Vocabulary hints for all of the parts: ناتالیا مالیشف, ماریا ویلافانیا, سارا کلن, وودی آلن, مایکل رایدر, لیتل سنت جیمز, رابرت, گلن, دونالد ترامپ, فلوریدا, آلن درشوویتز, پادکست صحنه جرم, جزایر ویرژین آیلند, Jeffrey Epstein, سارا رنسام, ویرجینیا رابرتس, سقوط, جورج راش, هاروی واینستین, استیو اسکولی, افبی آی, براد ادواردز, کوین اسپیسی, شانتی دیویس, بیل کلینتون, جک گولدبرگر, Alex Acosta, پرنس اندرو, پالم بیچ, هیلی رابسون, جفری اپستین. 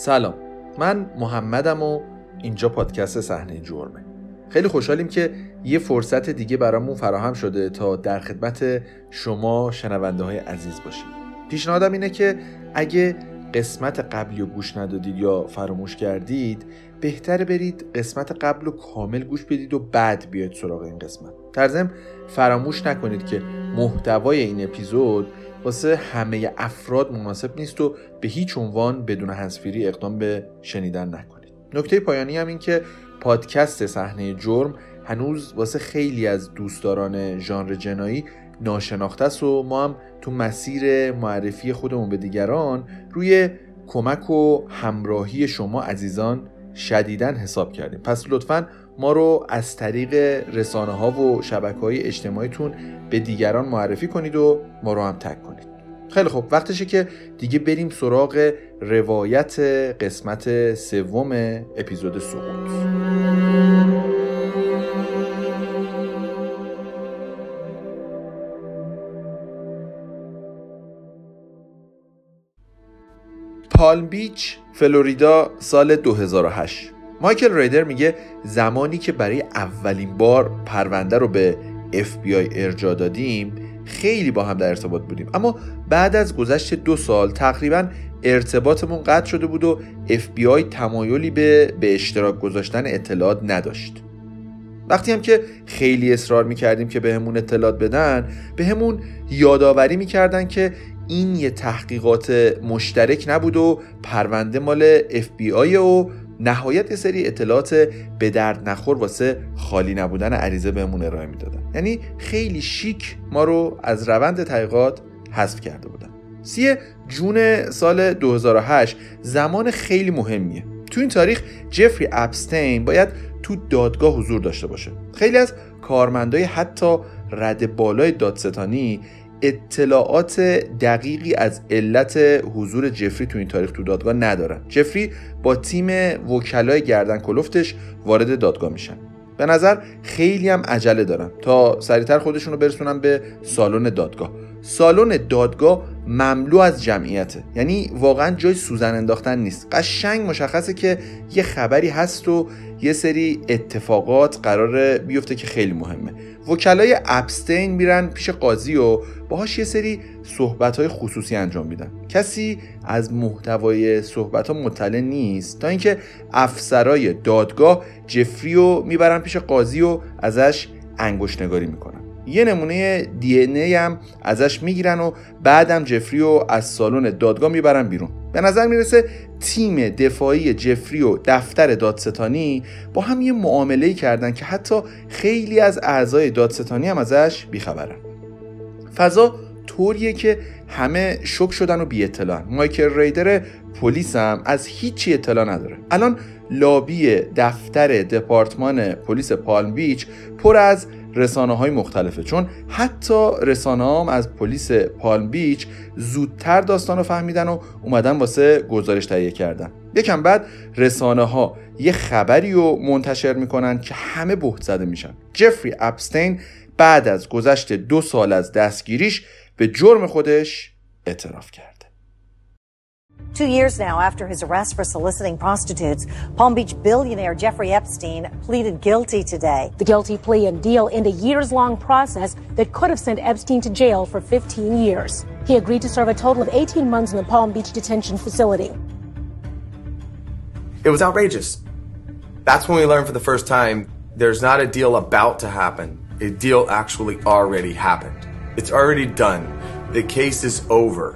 سلام، من محمدم و اینجا پادکست صحنه جرمه. خیلی خوشحالیم که یه فرصت دیگه برامون فراهم شده تا در خدمت شما شنونده های عزیز باشیم. پیشنهادم اینه که اگه قسمت قبلی رو گوش ندادید یا فراموش کردید، بهتره برید قسمت قبل رو کامل گوش بدید و بعد بیاید سراغ این قسمت. در ضمن فراموش نکنید که محتوای این اپیزود واسه همه افراد مناسب نیست و به هیچ عنوان بدون حذفیری اقدام به شنیدن نکنید. نکته پایانی هم این که پادکست صحنه جرم هنوز واسه خیلی از دوستداران ژانر جنایی ناشناخته است و ما هم تو مسیر معرفی خودمون به دیگران روی کمک و همراهی شما عزیزان شدیداً حساب کردیم. پس لطفاً ما رو از طریق رسانه‌ها و شبکه‌های اجتماعیتون به دیگران معرفی کنید و ما رو هم تگ کنید. خیلی خوب، وقتشه که دیگه بریم سراغ روایت قسمت سوم اپیزود سقوط. پالم بیچ، فلوریدا، سال 2008. مایکل رایدر میگه زمانی که برای اولین بار پرونده رو به افبی آی ارجاع دادیم خیلی با هم در ارتباط بودیم، اما بعد از گذشت 2 سال تقریبا ارتباطمون قطع شده بود و افبی آی تمایلی به اشتراک گذاشتن اطلاعات نداشت. وقتی هم که خیلی اصرار میکردیم که بهمون اطلاعات بدن، بهمون یادآوری میکردن که این یه تحقیقات مشترک نبود و پرونده مال افبی آی و نهایت یه سری اطلاعات به درد نخور واسه خالی نبودن عریضه بهمون ارائه میدادن. یعنی خیلی شیک ما رو از روند تحقیقات حذف کرده بودن. 3 جون سال 2008 زمان خیلی مهمیه. تو این تاریخ جفری اپستین باید تو دادگاه حضور داشته باشه. خیلی از کارمندای حتی رد بالای دادستانی اطلاعات دقیقی از علت حضور جفری تو این تاریخ تو دادگاه ندارن. جفری با تیم وکلای گردن کلفتش وارد دادگاه میشن. به نظر خیلی هم عجله دارن تا سریعتر خودشونو برسونن به سالن دادگاه. سالن دادگاه مملو از جمعیته، یعنی واقعا جای سوزن انداختن نیست. قشنگ مشخصه که یه خبری هست و یه سری اتفاقات قراره بیفته که خیلی مهمه. وکلای اپستین میرن پیش قاضی و باهاش یه سری صحبت‌های خصوصی انجام میدن. کسی از محتوای صحبت‌ها مطلع نیست تا اینکه افسرای دادگاه جفری رو میبرن پیش قاضی و ازش انگشت نگاری میکنن. یه نمونه دی ان ای هم ازش میگیرن و بعدم جفری رو از سالن دادگاه میبرن بیرون. به نظر میرسه تیم دفاعی جفری و دفتر دادستانی با هم یه معامله‌ای کردن که حتی خیلی از اعضای دادستانی هم ازش بیخبرن. فضا طوریه که همه شوک شدن و بی اطلاعن. مایکل رایدر پلیس هم از هیچی اطلاع نداره. الان لابی دفتر دپارتمان پلیس پالم بیچ پر از رسانه‌های مختلفه، چون حتی رسانه‌ها هم از پلیس پالم بیچ زودتر داستانو فهمیدن و اومدن واسه گزارش تهیه کردن. یکم بعد رسانه‌ها یه خبری رو منتشر میکنن که همه بهت زده میشن. جفری اپستین بعد از گذشت 2 سال از دستگیریش به جرم خودش اعتراف کرد. 2 years now after his arrest for soliciting prostitutes, Palm Beach billionaire Jeffrey Epstein pleaded guilty today. The guilty plea and deal end a years-long process that could have sent Epstein to jail for 15 years. He agreed to serve a total of 18 months in the Palm Beach detention facility. It was outrageous. That's when we learned for the first time there's not a deal about to happen. A deal actually already happened. It's already done. The case is over.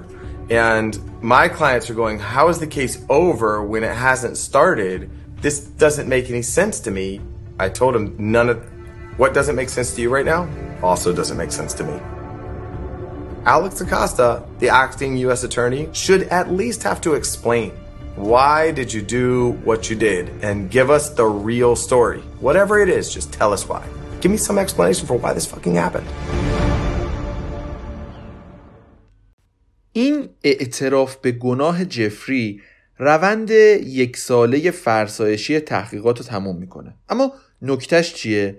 And my clients are going, how is the case over when it hasn't started? This doesn't make any sense to me. I told him, none of what doesn't make sense to you right now also doesn't make sense to me. Alex Acosta, the acting U.S. attorney, should at least have to explain, why did you do what you did? And give us the real story. Whatever it is, just tell us why. Give me some explanation for why this fucking happened. این اعتراف به گناه جفری روند 1 ساله فرسایشی تحقیقات رو تموم میکنه. اما نکتهش چیه؟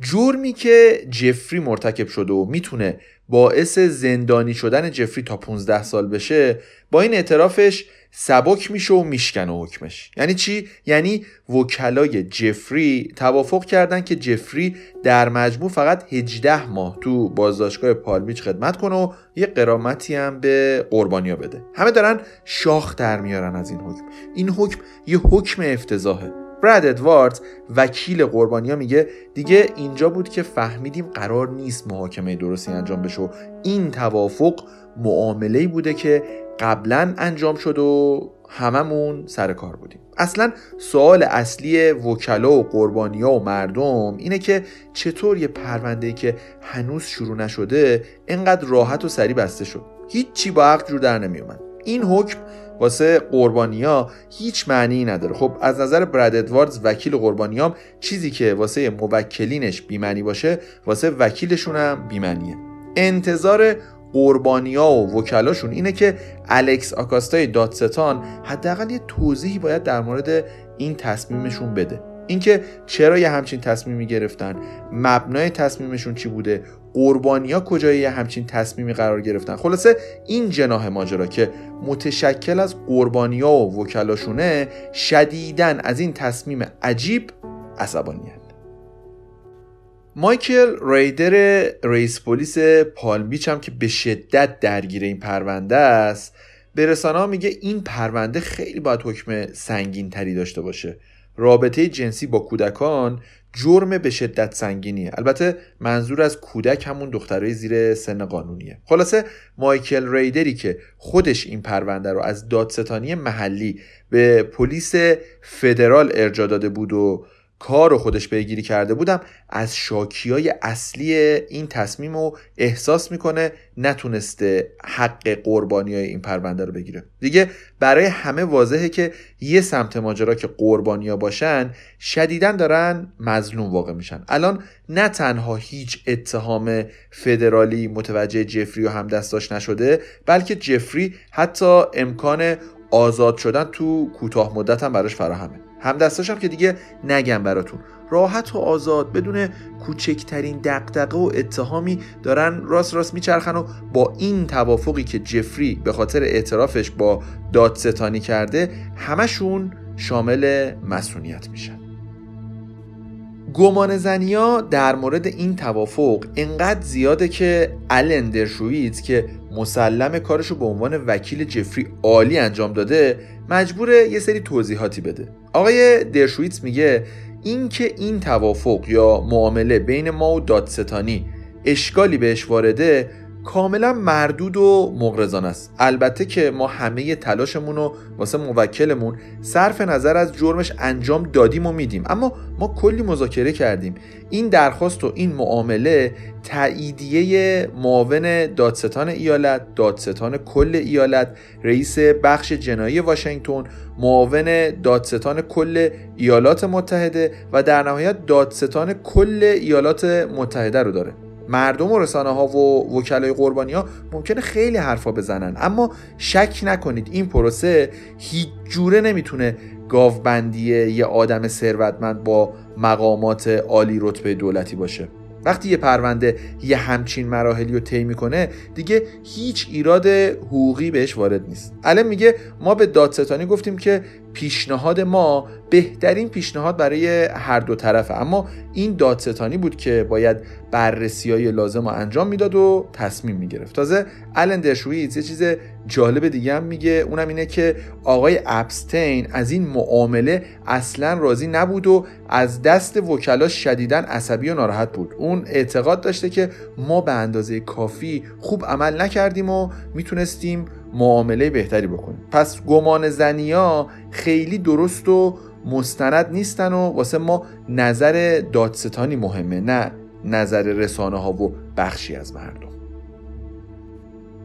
جرمی که جفری مرتکب شده و میتونه باعث زندانی شدن جفری تا 15 سال بشه، با این اعترافش سبک میشه و میشکنه حکمش. یعنی چی؟ یعنی وکلای جفری توافق کردن که جفری در مجموع فقط 18 ماه تو بازداشتگاه پالم بیچ خدمت کنه و یه غرامتی هم به قربانیا بده. همه دارن شاخ در میارن از این حکم. این حکم یه حکم افتضاحه. براد ادواردز وکیل قربانیا میگه دیگه اینجا بود که فهمیدیم قرار نیست محاکمه درستی انجام بشه. این توافق معامله‌ای بوده که قبلا انجام شد و هممون سر کار بودیم. اصلا سوال اصلی وکلا و قربانیا و مردم اینه که چطور یه پرونده‌ای که هنوز شروع نشده اینقدر راحت و سریع بسته شد. هیچی با عقل جور در نمیومد. این حکم واسه قربانیا هیچ معنی نداره. خب از نظر براد ادواردز وکیل قربانیام چیزی که واسه موکلینش بی‌معنی باشه، واسه وکیلشون هم بی‌معنیه. انتظار قربانیا و وکلاشون اینه که الکس آکاستای دادستان حداقل یه توضیحی باید در مورد این تصمیمشون بده. اینکه چرا یه همچین تصمیمی گرفتن، مبنای تصمیمشون چی بوده، قربانیا کجای یه همچین تصمیمی قرار گرفتن. خلاصه این جناح ماجرا که متشکل از قربانیا و وکلاشونه شدیداً از این تصمیم عجیب عصبانیه. مایکل رایدر رئیس پلیس پالم بیچ هم که به شدت درگیر این پرونده است، به رسانه‌ها میگه این پرونده خیلی باید حکم سنگین تری داشته باشه. رابطه جنسی با کودکان جرم به شدت سنگینیه. البته منظور از کودک همون دخترای زیر سن قانونیه. خلاصه مایکل رایدری که خودش این پرونده رو از دادستانی محلی به پلیس فدرال ارجاع داده بود و کارو خودش پیگیری کرده بودم، از شاکیای اصلی این تصمیم رو احساس میکنه نتونسته حق قربانیای این پرونده رو بگیره. دیگه برای همه واضحه که یه سمت ماجرا که قربانیا باشن شدیداً دارن مظلوم واقع میشن. الان نه تنها هیچ اتهام فدرالی متوجه جفری و همدستاش نشده، بلکه جفری حتی امکان آزاد شدن تو کوتاه مدت هم براش فراهمه. همدستاشم که دیگه نگم براتون، راحت و آزاد بدون کوچکترین دغدغه و اتهامی دارن راست میچرخن و با این توافقی که جفری به خاطر اعترافش با دادستانی کرده همشون شامل مسئولیت میشن. گمان زنی‌ها در مورد این توافق انقدر زیاده که آلن درشوویتز که مسلم کارشو به عنوان وکیل جفری عالی انجام داده مجبوره یه سری توضیحاتی بده. آقای درشوویتز میگه اینکه این توافق یا معامله بین ما و دادستانی اشکالی بهش وارده کاملا مردود و مغرضانه است. البته که ما همه تلاشمون رو واسه موکلمون صرف نظر از جرمش انجام دادیم و میدیم، اما ما کلی مذاکره کردیم. این درخواست و این معامله تاییدیه معاون دادستان ایالت، دادستان کل ایالت، رئیس بخش جنایی واشنگتن، معاون دادستان کل ایالات متحده و در نهایت دادستان کل ایالات متحده رو داره. مردم و رسانه‌ها و وکلای قربانی‌ها ممکنه خیلی حرفا بزنن، اما شک نکنید این پروسه هیچ جوره نمیتونه گاوبندی یه آدم ثروتمند با مقامات عالی رتبه دولتی باشه. وقتی یه پرونده یه همچین مراحلی رو طی می‌کنه دیگه هیچ ایراد حقوقی بهش وارد نیست. الان میگه ما به دادستانی گفتیم که پیشنهاد ما بهترین پیشنهاد برای هر دو طرفه، اما این دادستانی بود که باید بررسی‌های لازم رو انجام میداد و تصمیم میگرفت. تازه آلن درشوویتز یه چیز جالب دیگه هم میگه، اونم اینه که آقای اپستین از این معامله اصلا راضی نبود و از دست وکلاش شدیداً عصبی و ناراحت بود. اون اعتقاد داشته که ما به اندازه کافی خوب عمل نکردیم و میتونستیم معامله بهتری بکنیم. پس گمان زنی‌ها خیلی درست و مستند نیستن و واسه ما نظر دادستانی مهمه، نه نظر رسانه‌ها و بخشی از مردم.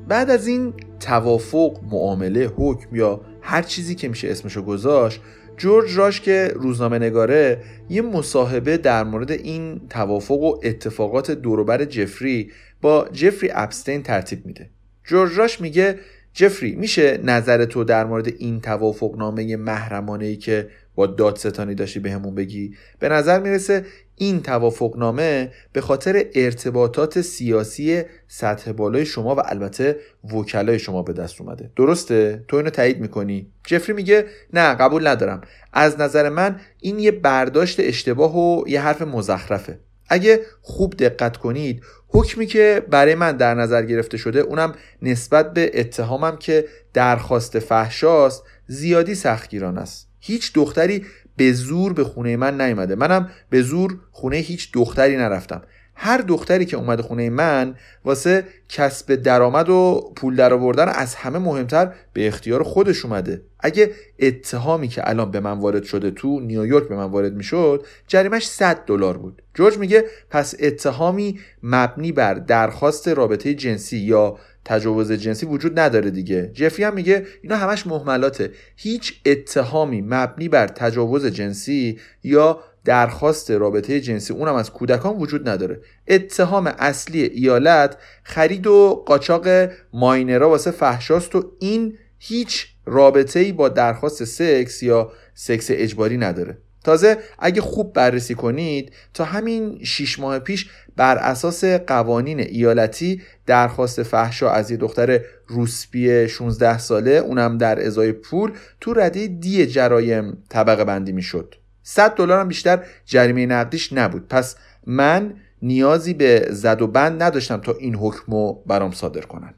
بعد از این توافق، معامله، حکم یا هر چیزی که میشه اسمشو گذاشت، جورج راش که روزنامه نگاره یه مصاحبه در مورد این توافق و اتفاقات دوروبر جفری با جفری اپستین ترتیب میده. جورج راش میگه جفری، میشه نظر تو در مورد این توافق نامه محرمانهی که با دادستانی داشتی به همون بگی. به نظر میرسه این توافقنامه به خاطر ارتباطات سیاسی سطح بالای شما و البته وکلای شما به دست اومده. درسته؟ تو اینو تایید میکنی؟ جفری میگه نه، قبول ندارم. از نظر من این یه برداشت اشتباه و یه حرف مزخرفه. اگه خوب دقت کنید، حکمی که برای من در نظر گرفته شده، اونم نسبت به اتهامم که درخواست فحشاست، زیادی سختگیرانه است. هیچ دختری به زور به خونه من نیومده، منم به زور خونه هیچ دختری نرفتم. هر دختری که اومده خونه من واسه کسب درآمد و پول درآوردن، از همه مهمتر به اختیار خودش اومده. اگه اتهامی که الان به من وارد شده تو نیویورک به من وارد میشد، جریمش $100 بود. جورج میگه پس اتهامی مبنی بر درخواست رابطه جنسی یا تجاوز جنسی وجود نداره دیگه. جفری هم میگه اینا همش مهملاته. هیچ اتهامی مبنی بر تجاوز جنسی یا درخواست رابطه جنسی، اونم از کودکان، وجود نداره. اتهام اصلی ایالت خرید و قاچاق ماینرها واسه فحشاست و این هیچ رابطه‌ای با درخواست سکس یا سکس اجباری نداره. تازه اگه خوب بررسی کنید، تا همین 6 ماه پیش بر اساس قوانین ایالتی درخواست فحشا از یه دختر روسپی 16 ساله، اونم در ازای پول، تو رده دی جرایم طبقه بندی میشد. $100 هم بیشتر جریمه نقدیش نبود. پس من نیازی به زد و بند نداشتم تا این حکمو برام صادر کنن.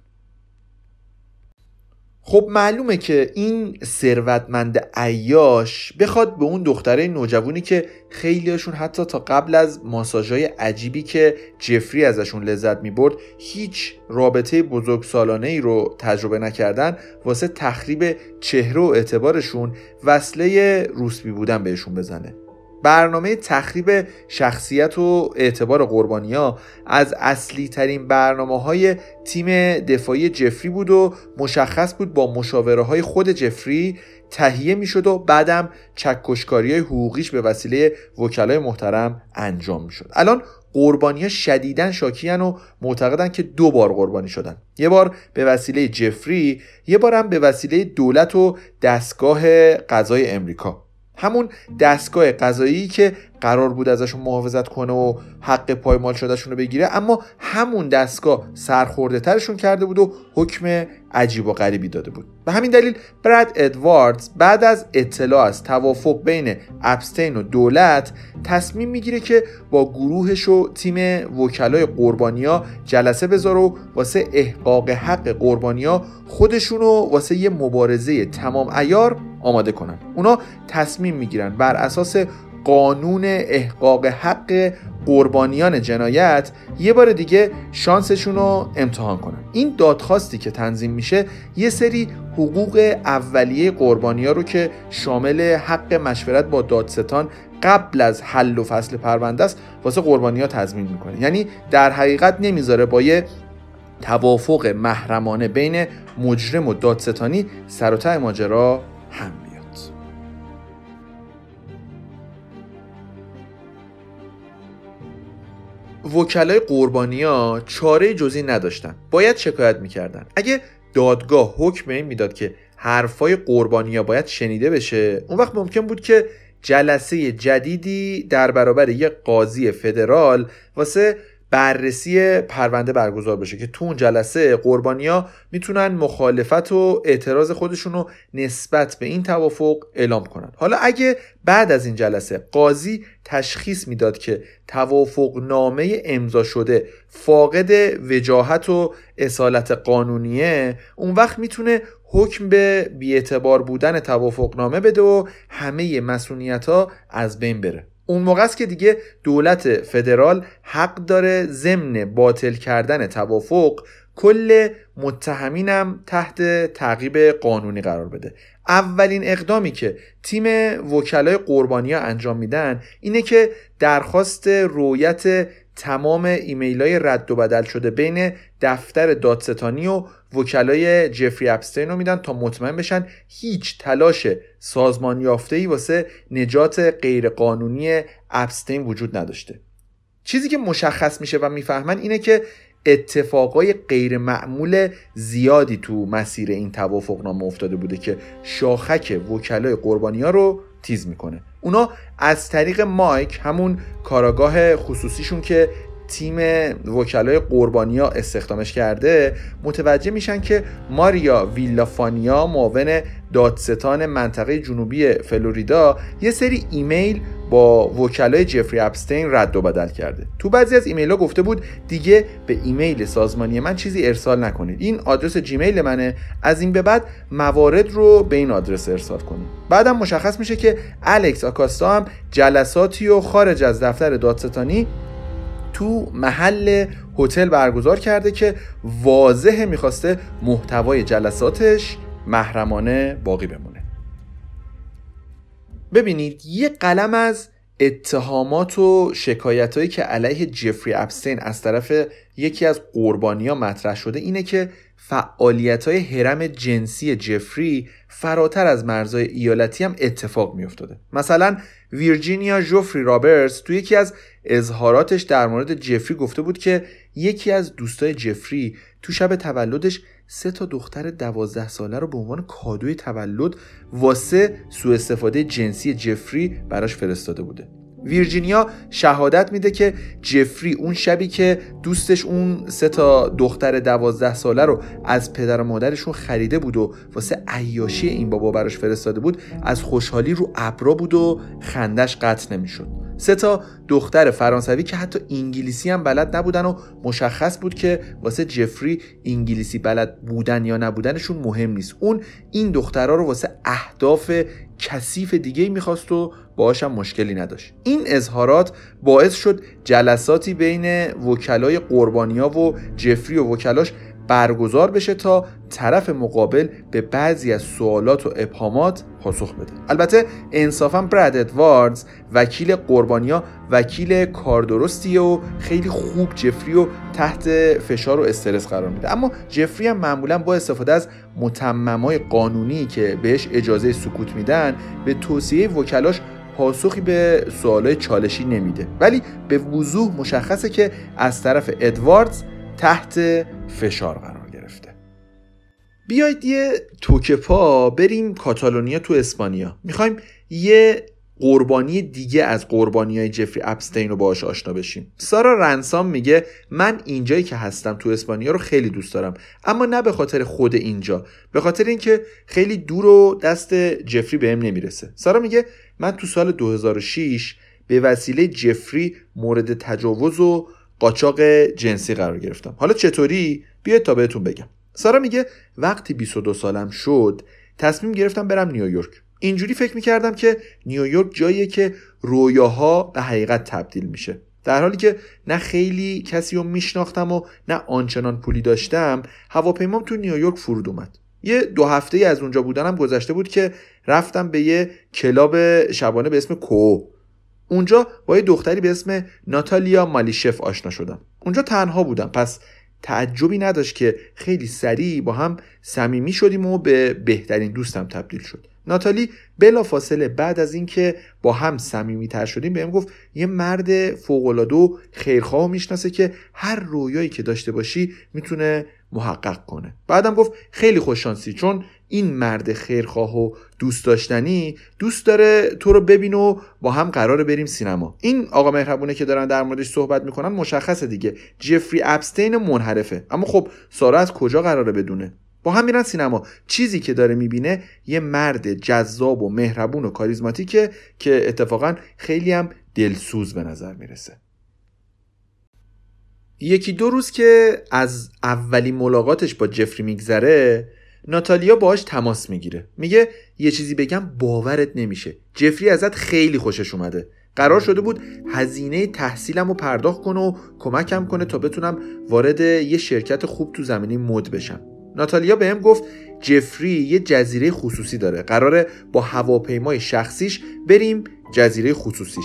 خب معلومه که این ثروتمند عیاش بخواد به اون دختره نوجوانی که خیلیاشون حتی تا قبل از ماساژهای عجیبی که جفری ازشون لذت میبرد هیچ رابطه بزرگسالانه‌ای رو تجربه نکردن، واسه تخریب چهره و اعتبارشون وسیله روسبی بودن بهشون بزنه. برنامه تخریب شخصیت و اعتبار قربانی‌ها از اصلی ترین برنامه‌های تیم دفاعی جفری بود و مشخص بود با مشاوره‌های خود جفری تهیه می‌شد و بعدم چکشکاری‌های حقوقیش به وسیله وکلای محترم انجام می‌شد. الان قربانی‌ها شدیداً شاکیان و معتقدن که 2 بار قربانی شدن. یه بار به وسیله جفری، یه بارم به وسیله دولت و دستگاه قضای امریکا. همون دستگاه قضایی که قرار بود ازشون محافظت کنه و حق پایمال شدهشون رو بگیره، اما همون دستگاه سرخورده ترشون کرده بود و حکم عجیب و غریبی داده بود. به همین دلیل براد ادواردز بعد از اطلاع از توافق بین اپستین و دولت تصمیم میگیره که با گروهش و تیم وکلای قربانیا جلسه بذاره و واسه احقاق حق قربانیا خودشون رو واسه یه مبارزه تمام عیار آماده کنن. اونا تصمیم میگیرن بر اساس قانون احقاق حق قربانیان جنایت یه بار دیگه شانسشون رو امتحان کنن. این دادخواستی که تنظیم میشه یه سری حقوق اولیه قربانی‌ها رو که شامل حق مشورت با دادستان قبل از حل و فصل پرونده است واسه قربانی‌ها تضمین میکنه. یعنی در حقیقت نمیذاره با یه توافق محرمانه بین مجرم و دادستانی سر و ته ماجرا هم بیاد. وکلای قربانی‌ها چاره جزی نداشتن، باید شکایت میکردن. اگه دادگاه حکم این میداد که حرفای قربانی‌ها باید شنیده بشه، اون وقت ممکن بود که جلسه جدیدی در برابر یک قاضی فدرال واسه بررسی پرونده برگزار بشه که تو اون جلسه قربانی‌ها میتونن مخالفت و اعتراض خودشونو نسبت به این توافق اعلام کنن. حالا اگه بعد از این جلسه قاضی تشخیص میداد که توافقنامه امضا شده فاقد وجاهت و اصالت قانونیه، اون وقت میتونه حکم به بی‌اعتبار بودن توافقنامه بده و همه مسئولیت‌ها از بین بره. اون موقع است که دیگه دولت فدرال حق داره ضمن باطل کردن توافق کل متهمینم تحت تعقیب قانونی قرار بده. اولین اقدامی که تیم وکلای قربانی‌ها انجام میدن اینه که درخواست رویت تمام ایمیل‌های رد و بدل شده بین دفتر دادستانی و وکلای جفری اپستین رو میدن تا مطمئن بشن هیچ تلاش سازمان یافته‌ای واسه نجات غیرقانونی اپستین وجود نداشته. چیزی که مشخص میشه و میفهمن اینه که اتفاقای غیرمعمول زیادی تو مسیر این توافقنامه افتاده بوده که شاخک وکلای قربانی‌ها رو تیز میکنه. اونا از طریق مایک، همون کاراگاه خصوصیشون که تیم وکلای قربانیا استخدامش کرده، متوجه میشن که ماریا ویلافانیا، معاون دادستان منطقه جنوبی فلوریدا، یه سری ایمیل با وکلای جفری اپستین رد و بدل کرده. تو بعضی از ایمیل‌ها گفته بود دیگه به ایمیل سازمانی من چیزی ارسال نکنید، این آدرس جیمیل منه، از این به بعد موارد رو به این آدرس ارسال کنید. بعدم مشخص میشه که الکس آکاستا هم جلساتی و خارج از دفتر دادستانی تو محل هتل برگزار کرده که واضحه میخواسته محتوای جلساتش محرمانه باقی بمونه. ببینید، یه قلم از اتهامات و شکایتایی که علیه جفری اپستین از طرف یکی از قربانی‌ها مطرح شده اینه که فعالیت‌های هرم جنسی جفری فراتر از مرزهای ایالتی هم اتفاق می‌افتاده. مثلا ویرجینیا جفری رابرتس توی یکی از اظهاراتش در مورد جفری گفته بود که یکی از دوستای جفری تو شب تولدش 3 دختر 12 ساله رو به عنوان کادوی تولد واسه سوء استفاده جنسی جفری براش فرستاده بوده. ویرجینیا شهادت میده که جفری اون شبی که دوستش اون 3 دختر 12 ساله رو از پدر و مادرشون خریده بود و واسه عیاشی این بابا براش فرستاده بود، از خوشحالی رو ابرا بود و خندش قطع نمیشد. 3 دختر فرانسوی که حتی انگلیسی هم بلد نبودن و مشخص بود که واسه جفری انگلیسی بلد بودن یا نبودنشون مهم نیست. اون این دخترها رو واسه اهداف کثیف دیگه میخواست و باهاش هم مشکلی نداشت. این اظهارات باعث شد جلساتی بین وکلای قربانیا و جفری و وکلاش برگزار بشه تا طرف مقابل به بعضی از سوالات و ابهامات پاسخ بده. البته انصافاً براد ادواردز، وکیل قربانیا، وکیل کاردرستیه و خیلی خوب جفری رو تحت فشار و استرس قرار میده، اما جفری هم معمولاً با استفاده از متمم‌های قانونی که بهش اجازه سکوت میدن به توصیه وکلاش پاسخی به سوالای چالشی نمیده. ولی به وضوح مشخصه که از طرف ادواردز تحت فشار قرار گرفته. بیایید یه توکه پا بریم کاتالونیا تو اسپانیا. میخوایم یه قربانی دیگه از قربانیای جفری اپستین رو باهاش آشنا بشیم. سارا رنسام میگه من اینجایی که هستم تو اسپانیا رو خیلی دوست دارم، اما نه به خاطر خود اینجا، به خاطر اینکه خیلی دور و دست جفری بهم نمیرسه. سارا میگه من تو سال 2006 به وسیله جفری مورد تجاوز و قاچاق جنسی قرار گرفتم. حالا چطوری؟ بیاید تا بهتون بگم. سارا میگه وقتی 22 سالم شد تصمیم گرفتم برم نیویورک. اینجوری فکر میکردم که نیویورک جاییه که رویاها به حقیقت تبدیل میشه. در حالی که نه خیلی کسی رو میشناختم و نه آنچنان پولی داشتم، هواپیمام تو نیویورک فرود اومد. یه 2 هفته از اونجا بودنم گذشته بود که رفتم به یه کلاب شبانه به اسم کو. اونجا با یه دختری به اسم ناتالیا مالیشف آشنا شدم. اونجا تنها بودم، پس تعجبی نداشت که خیلی سریع با هم صمیمی شدیم و به بهترین دوستم تبدیل شد. ناتالی بلافاصله بعد از اینکه با هم صمیمی‌تر شدیم بهم گفت یه مرد فوق‌العاده و خیرخواه میشناسه که هر رویایی که داشته باشی میتونه محقق کنه. بعدم گفت خیلی خوش شانسی، چون این مرد خیرخواه و دوست داشتنی دوست داره تو رو ببین و با هم قراره بریم سینما. این آقا مهربونه که دارن در موردش صحبت میکنن مشخصه دیگه جفری اپستین منحرفه، اما خب سارا از کجا قراره بدونه؟ با هم میرن سینما. چیزی که داره میبینه یه مرد جذاب و مهربون و کاریزماتیکه که اتفاقا خیلی هم دلسوز به نظر میرسه. 1-2 روز که از اولین ملاقاتش با جفری میگذره، ناتالیا باهاش تماس میگیره. میگه یه چیزی بگم باورت نمیشه، جفری ازت خیلی خوشش اومده. قرار شده بود هزینه تحصیلم رو پرداخت کنه و کمکم کنه تا بتونم وارد یه شرکت خوب تو زمینه مد بشم. ناتالیا بهم گفت جفری یه جزیره خصوصی داره، قراره با هواپیمای شخصیش بریم جزیره خصوصیش.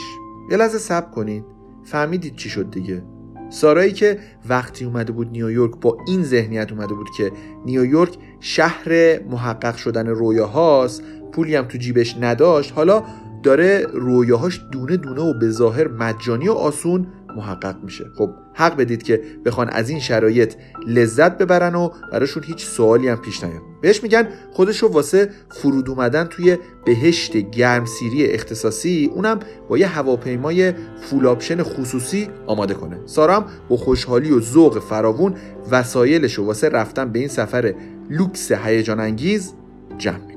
یه لحظه صبر کنید، فهمیدید چی شد دیگه؟ سارایی که وقتی اومده بود نیویورک با این ذهنیت اومده بود که نیویورک شهر محقق شدن رویاهاست، پولی هم تو جیبش نداشت، حالا داره رویاهاش دونه دونه و به ظاهر مجانی و آسون محقق میشه. خب حق بدید که بخوان از این شرایط لذت ببرن و براشون هیچ سوالی هم پیش نیاد. بهش میگن خودشو واسه فرود اومدن توی بهشت گرمسیری اختصاصی، اونم با یه هواپیمای فول آپشن خصوصی آماده کنه. سارا هم با خوشحالی و ذوق فراوون وسایلشو واسه رفتن به این سفر لوکس هیجان انگیز جمع میکنه.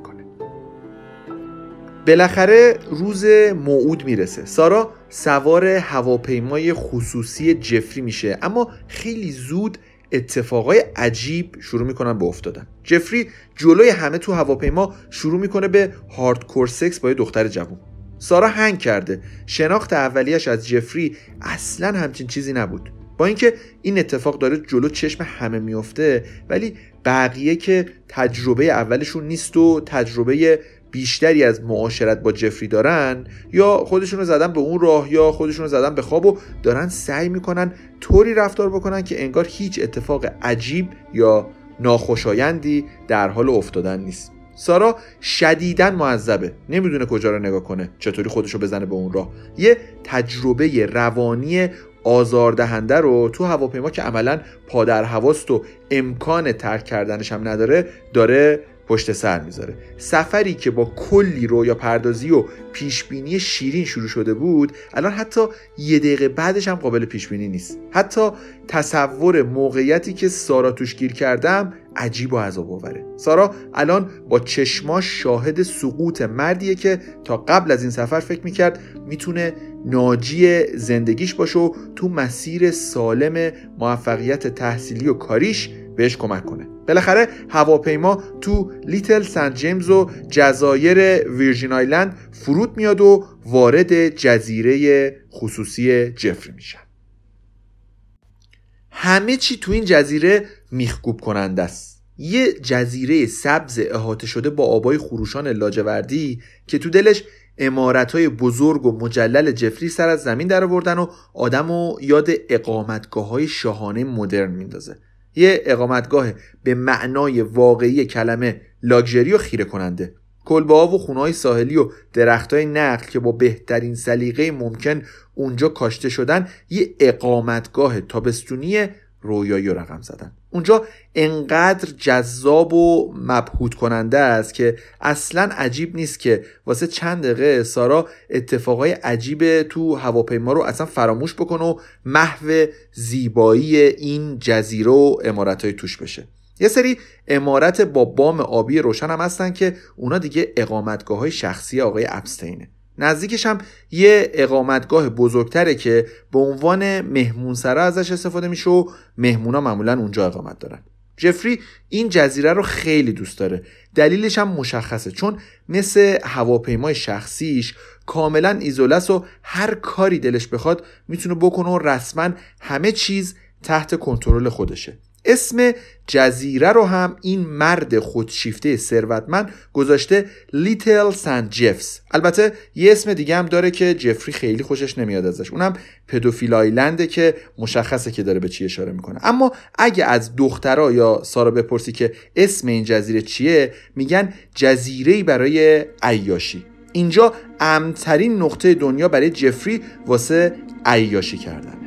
بالاخره روز موعود میرسه. سارا سوار هواپیمای خصوصی جفری میشه، اما خیلی زود اتفاقای عجیب شروع میکنن به افتادن. جفری جلوی همه تو هواپیما شروع میکنه به هاردکور سکس با یه دختر جوان. سارا هنگ کرده. شناخت اولیش از جفری اصلاً همچین چیزی نبود. با اینکه این اتفاق داره جلو چشم همه میفته، ولی بقیه که تجربه اولشون نیست و تجربه بیشتری از معاشرت با جفری دارن، یا خودشونو زدن به اون راه یا خودشونو زدن به خواب و دارن سعی میکنن طوری رفتار بکنن که انگار هیچ اتفاق عجیب یا ناخوشایندی در حال افتادن نیست. سارا شدیداً معذبه، نمیدونه کجا رو نگاه کنه، چطوری خودشو بزنه به اون راه. یه تجربه روانی آزاردهنده رو تو هواپیما که عملاً پا در هواست و امکان ترک کردنش هم نداره داره پشت سر میذاره. سفری که با کلی رویا پردازی و پیشبینی شیرین شروع شده بود، الان حتی یه دقیقه بعدش هم قابل پیشبینی نیست. حتی تصور موقعیتی که سارا توش گیر کردم عجیب و عذاب آوره. سارا الان با چشماش شاهد سقوط مردیه که تا قبل از این سفر فکر میکرد میتونه ناجی زندگیش باشه و تو مسیر سالم موفقیت تحصیلی و کاریش بهش کمک کنه. بالاخره هواپیما تو لیتل سنت جیمز و جزایر ویرژین آیلند فرود میاد و وارد جزیره خصوصی جفری میشن. همه چی تو این جزیره میخکوب کننده است. یه جزیره سبز احاطه شده با آبای خروشان لاجوردی که تو دلش عمارت‌های بزرگ و مجلل جفری سر از زمین درآوردن و آدمو یاد اقامتگاه‌های شاهانه مدرن میندازه. یه اقامتگاه به معنای واقعی کلمه لاکچری و خیره کننده. کلبه‌ها و خونه‌های ساحلی و درخت‌های نخل که با بهترین سلیقه ممکن اونجا کاشته شدن، یه اقامتگاه تابستونی رویایی رقم زدن. اونجا انقدر جذاب و مبهوت کننده است که اصلاً عجیب نیست که واسه چند دقیقه سارا اتفاقای عجیب تو هواپیما رو اصلا فراموش بکنه و محو زیبایی این جزیره و عمارت‌های توش بشه. یه سری عمارت با بام آبی روشن هم هستن که اونا دیگه اقامتگاه‌های شخصی آقای اپستینه. نزدیکش هم یه اقامتگاه بزرگتره که به عنوان مهمونسرا ازش استفاده میشه و مهمونا معمولا اونجا اقامت دارن. جفری این جزیره رو خیلی دوست داره. دلیلش هم مشخصه، چون مثل هواپیمای شخصیش کاملا ایزوله‌ست و هر کاری دلش بخواد میتونه بکنه و رسما همه چیز تحت کنترل خودشه. اسم جزیره رو هم این مرد خودشیفته ثروتمند گذاشته لیتل سنت جیمز. البته یه اسم دیگه هم داره که جفری خیلی خوشش نمیاد ازش، اونم پدوفیل آیلنده که مشخصه که داره به چی اشاره میکنه. اما اگه از دخترها یا سارا بپرسی که اسم این جزیره چیه، میگن جزیره‌ای برای عیاشی. اینجا امن‌ترین نقطه دنیا برای جفری واسه عیاشی کردنه.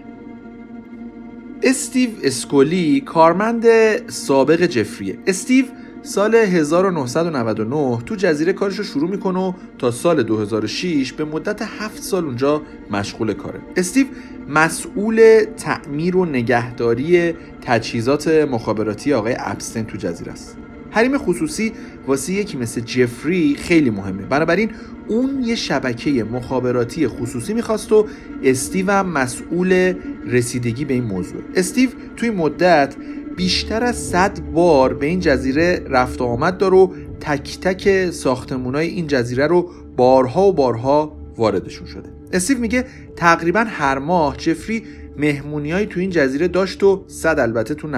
استیو اسکولی کارمند سابق جفریه. استیو سال 1999 تو جزیره کارشو شروع میکنه و تا سال 2006 به مدت 7 سال اونجا مشغول کاره. استیو مسئول تعمیر و نگهداری تجهیزات مخابراتی آقای اپستین تو جزیره است. حریم خصوصی واسه یکی مثل جفری خیلی مهمه، بنابراین اون یه شبکه مخابراتی خصوصی میخواست و استیو هم مسئول رسیدگی به این موضوع. استیو توی مدت بیشتر از 100 بار به این جزیره رفت و آمد داره و تک تک ساختمونای این جزیره رو بارها و بارها واردشون شده. استیو میگه تقریبا هر ماه جفری مهمونیای تو این جزیره داشت و البته تو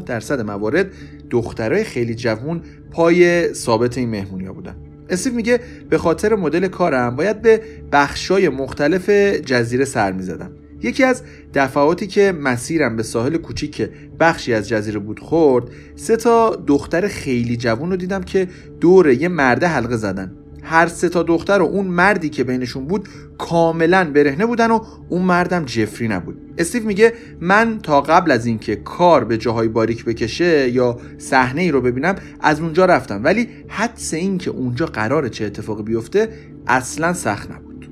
99% موارد دخترای خیلی جوون پای ثابت این مهمونیا بودن. استیو میگه به خاطر مدل کارم باید به بخشای مختلف جزیره سر میزدم. یکی از دفعاتی که مسیرم به ساحل کوچیک بخشی از جزیره بود خورد، 3 تا دختر خیلی جوون رو دیدم که دور یه مرده حلقه زدن. هر سه تا دختر و اون مردی که بینشون بود کاملا برهنه بودن و اون مردم جفری نبود. استیو میگه من تا قبل از اینکه کار به جاهای باریک بکشه یا صحنه ای رو ببینم از اونجا رفتم، ولی حدس این که اونجا قراره چه اتفاقی بیفته اصلا سخت نبود.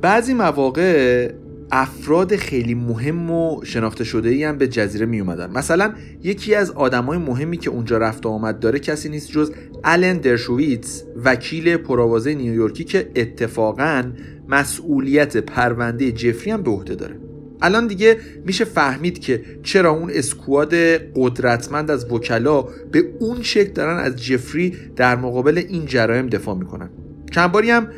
بعضی مواقع افراد خیلی مهم و شناخته شده ای هم به جزیره می اومدن. مثلا یکی از آدمای مهمی که اونجا رفت و آمد داره کسی نیست جز آلن درشوویتز، وکیل پرآوازه نیویورکی که اتفاقاً مسئولیت پرونده جفری هم به عهده داره. الان دیگه میشه فهمید که چرا اون اسکواد قدرتمند از وکلا به اون شکل دارن از جفری در مقابل این جرایم دفاع میکنن. چند باری هم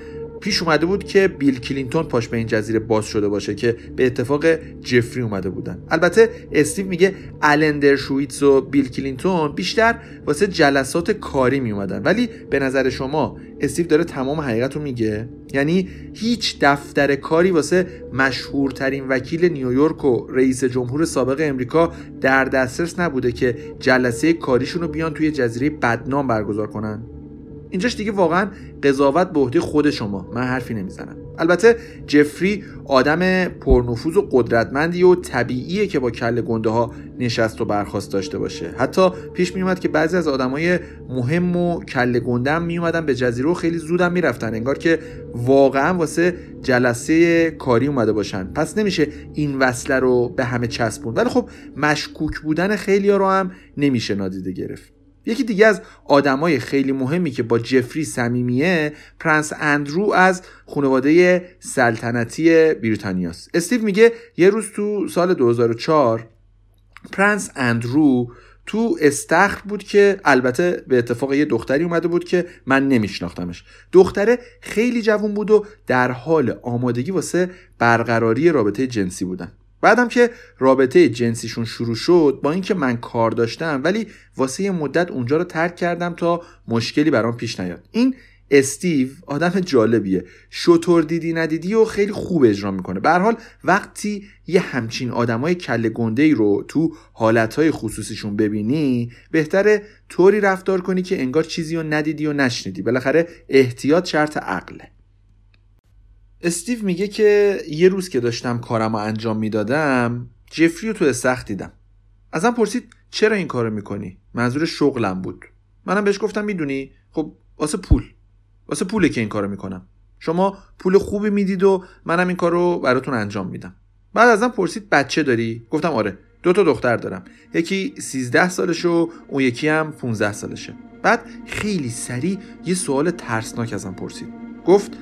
پیش اومده بود که بیل کلینتون پاش به این جزیره باز شده باشه که به اتفاق جفری اومده بودن. البته استیو میگه آلن درشوویتز و بیل کلینتون بیشتر واسه جلسات کاری می اومدن، ولی به نظر شما استیو داره تمام حقیقت رو میگه؟ یعنی هیچ دفتر کاری واسه مشهورترین وکیل نیویورک و رئیس جمهور سابق امریکا در دسترس نبوده که جلسه کاریشون رو بیان توی جزیره بدنام برگزار کنن؟ اینجاش دیگه واقعا قضاوت به عهده خود شما، من حرفی نمیزنم. البته جفری آدم پرنفوذ و قدرتمندی و طبیعیه که با کله گنده ها نشست و برخاست داشته باشه. حتی پیش می اومد که بعضی از آدمای مهم و کله گنده هم می اومدن به جزیره و خیلی زود هم می رفتن، انگار که واقعا واسه جلسه کاری اومده باشن. پس نمیشه این وصله رو به همه چسبون، ولی خب مشکوک بودن خیلی‌ها رو هم نمیشه نادیده گرفت. یکی دیگه از آدمای خیلی مهمی که با جفری صمیمیه پرنس اندرو از خانواده سلطنتی بریتانیاست. استیو میگه یه روز تو سال 2004 پرنس اندرو تو استخر بود که البته به اتفاق یه دختری اومده بود که من نمیشناختمش. دختره خیلی جوان بود و در حال آمادگی واسه برقراری رابطه جنسی بودن. بعدم که رابطه جنسیشون شروع شد، با اینکه من کار داشتم ولی واسه یه مدت اونجا رو ترک کردم تا مشکلی برام پیش نیاد. این استیو آدم جالبیه، شطور دیدی ندیدی و خیلی خوب اجرا میکنه. به هر حال وقتی یه همچین آدمای کله گنده‌ای رو تو حالتهای خصوصیشون ببینی بهتره طوری رفتار کنی که انگار چیزی رو ندیدی و نشنیدی. بالاخره احتیاط شرط عقله. استیو میگه که یه روز که داشتم کارم رو انجام میدادم جفری رو توی سخت دیدم. ازم پرسید چرا این کارو میکنی؟ منظور شغلم بود. منم بهش گفتم میدونی؟ خب واسه پول. واسه پوله که این کارو میکنم. شما پول خوبی میدید و منم این کارو براتون انجام میدم. بعد ازم پرسید بچه داری؟ گفتم آره، 2 تا دختر دارم. یکی 13 سالشه و اون یکی هم 15 سالشه. بعد خیلی سریع یه سوال ترسناک ازم پرسید. گفت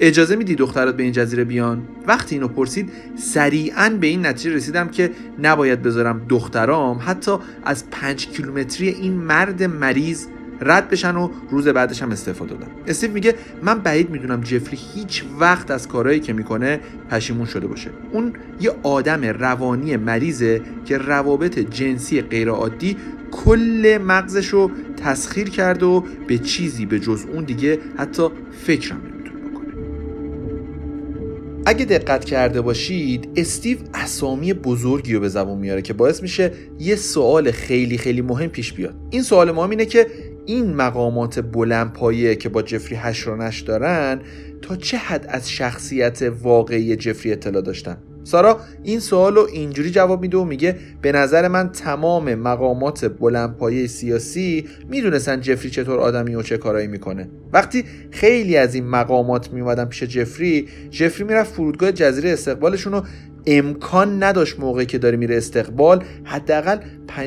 اجازه میدی دخترات به این جزیره بیان؟ وقتی اینو پرسید سریعاً به این نتیجه رسیدم که نباید بذارم دخترام حتی از 5 کیلومتری این مرد مریض رد بشن و روز بعدش هم استعفا دادم. استیو میگه من بعید میدونم جفری هیچ وقت از کارهایی که میکنه پشیمون شده باشه. اون یه آدم روانی مریضه که روابط جنسی غیرعادی کل مغزشو تسخیر کرد و به چیزی به جز اون دیگه حتی فکرم نمیکنه. اگه دقت کرده باشید استیو اسامی بزرگی رو به زبون میاره که باعث میشه یه سوال خیلی خیلی مهم پیش بیاد. این سوال مهم اینه که این مقامات بلندپایه که با جفری هش و نش دارن تا چه حد از شخصیت واقعی جفری اطلاع داشتن؟ سارا این سوال رو اینجوری جواب میده و میگه به نظر من تمام مقامات بلندپایه سیاسی میدونستن جفری چطور آدمی و چه کارایی میکنه. وقتی خیلی از این مقامات میومدن پیش جفری میرفت فرودگاه جزیره استقبالشون و امکان نداشت موقعی که داره میره استقبال حداقل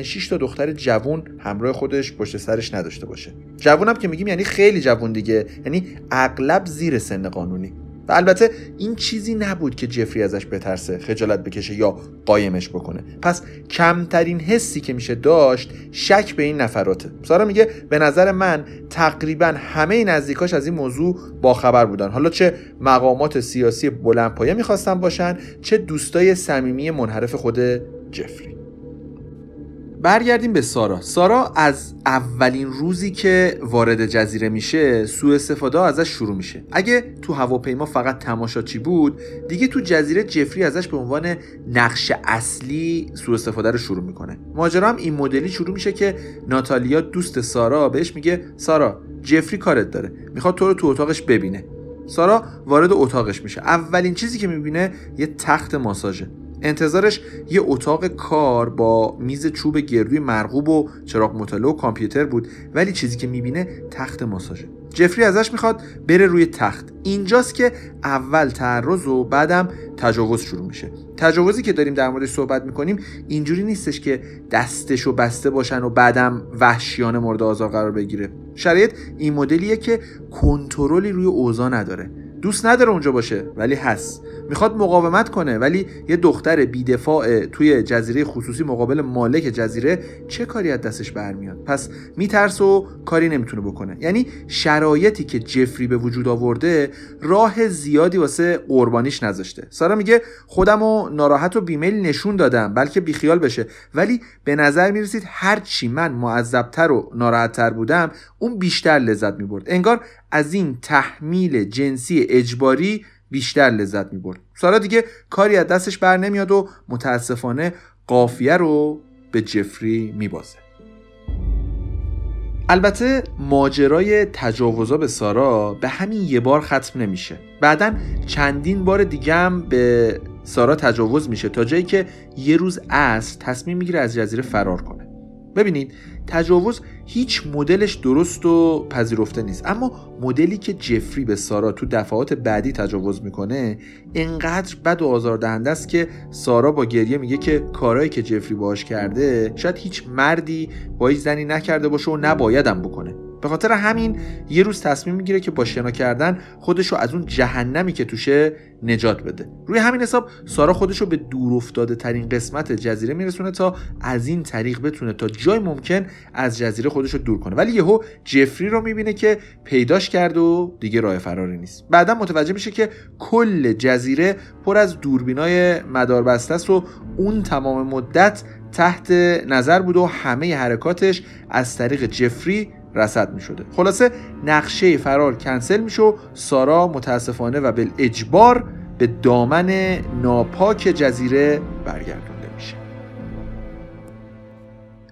5-6 تا دختر جوون همراه خودش پشت سرش نداشته باشه. جوونم که میگیم یعنی خیلی جوون دیگه، یعنی اغلب زیر سن قانونی. و البته این چیزی نبود که جفری ازش بترسه، خجالت بکشه یا قایمش بکنه. پس کمترین حسی که میشه داشت شک به این نفراته. سارا میگه به نظر من تقریبا همه نزدیکاش از این موضوع باخبر بودن، حالا چه مقامات سیاسی بلندپایه میخواستن باشن چه دوستای صمیمی منحرف خود جفری. برگردیم به سارا. سارا از اولین روزی که وارد جزیره میشه سوء استفاده ازش شروع میشه. اگه تو هواپیما فقط تماشاچی بود، دیگه تو جزیره جفری ازش به عنوان نقش اصلی سوء استفاده رو شروع میکنه. ماجرا هم این مدلی شروع میشه که ناتالیا دوست سارا بهش میگه سارا جفری کارت داره، میخواد تو رو تو اتاقش ببینه. سارا وارد اتاقش میشه. اولین چیزی که میبینه یه تخت ماساژه. انتظارش یه اتاق کار با میز چوب گردوی مرغوب و چراغ مطالعه و کامپیوتر بود، ولی چیزی که میبینه تخت ماساژه. جفری ازش میخواد بره روی تخت. اینجاست که اول تعرض و بعدم تجاوز شروع میشه. تجاوزی که داریم در موردش صحبت میکنیم اینجوری نیستش که دستشو بسته باشن و بعدم وحشیانه مورد آزار قرار بگیره. شرایط این مدلیه که کنترلی روی اوضاع نداره. دوست نداره اونجا باشه ولی هست. میخواد مقاومت کنه ولی یه دختر بی‌دفاع توی جزیره خصوصی مقابل مالک جزیره چه کاری از دستش برمیاد؟ پس میترسه و کاری نمیتونه بکنه. یعنی شرایطی که جفری به وجود آورده راه زیادی واسه قربانیش نذاشته. سارا میگه خودمو ناراحت و بیمیل نشون دادم بلکه بیخیال بشه، ولی به نظر میرسید هرچی من معذبتر و ناراحتتر بودم اون بیشتر لذت میبرد. انگار از این تحمیل جنسی اجباری بیشتر لذت میبرد. سارا دیگه کاری از دستش بر نمیاد و متاسفانه قافیه رو به جفری میبازه. البته ماجرای تجاوزا به سارا به همین یه بار ختم نمیشه. بعدن چندین بار دیگه هم به سارا تجاوز میشه تا جایی که یه روز از تصمیم میگیره از جزیره فرار کنه. ببینید تجاوز هیچ مدلش درست و پذیرفته نیست، اما مدلی که جفری به سارا تو دفعات بعدی تجاوز میکنه انقدر بد و آزاردهنده است که سارا با گریه میگه که کارهایی که جفری باهاش کرده شاید هیچ مردی با هیچ زنی نکرده باشه و نبایدم بکنه. به خاطر همین یه روز تصمیم میگیره که با شنا کردن خودشو از اون جهنمی که توشه نجات بده. روی همین حساب سارا خودشو به دور افتاده ترین قسمت جزیره میرسونه تا از این طریق بتونه تا جای ممکن از جزیره خودشو دور کنه، ولی یهو جفری رو میبینه که پیداش کرد و دیگه راه فراری نیست. بعدم متوجه میشه که کل جزیره پر از دوربینای مداربسته است و اون تمام مدت تحت نظر بود و همه حرکاتش از طریق جفری رصد می شده. خلاصه نقشه فرار کنسل می شه و سارا متاسفانه و بالاجبار به دامن ناپاک جزیره برگردونده میشه.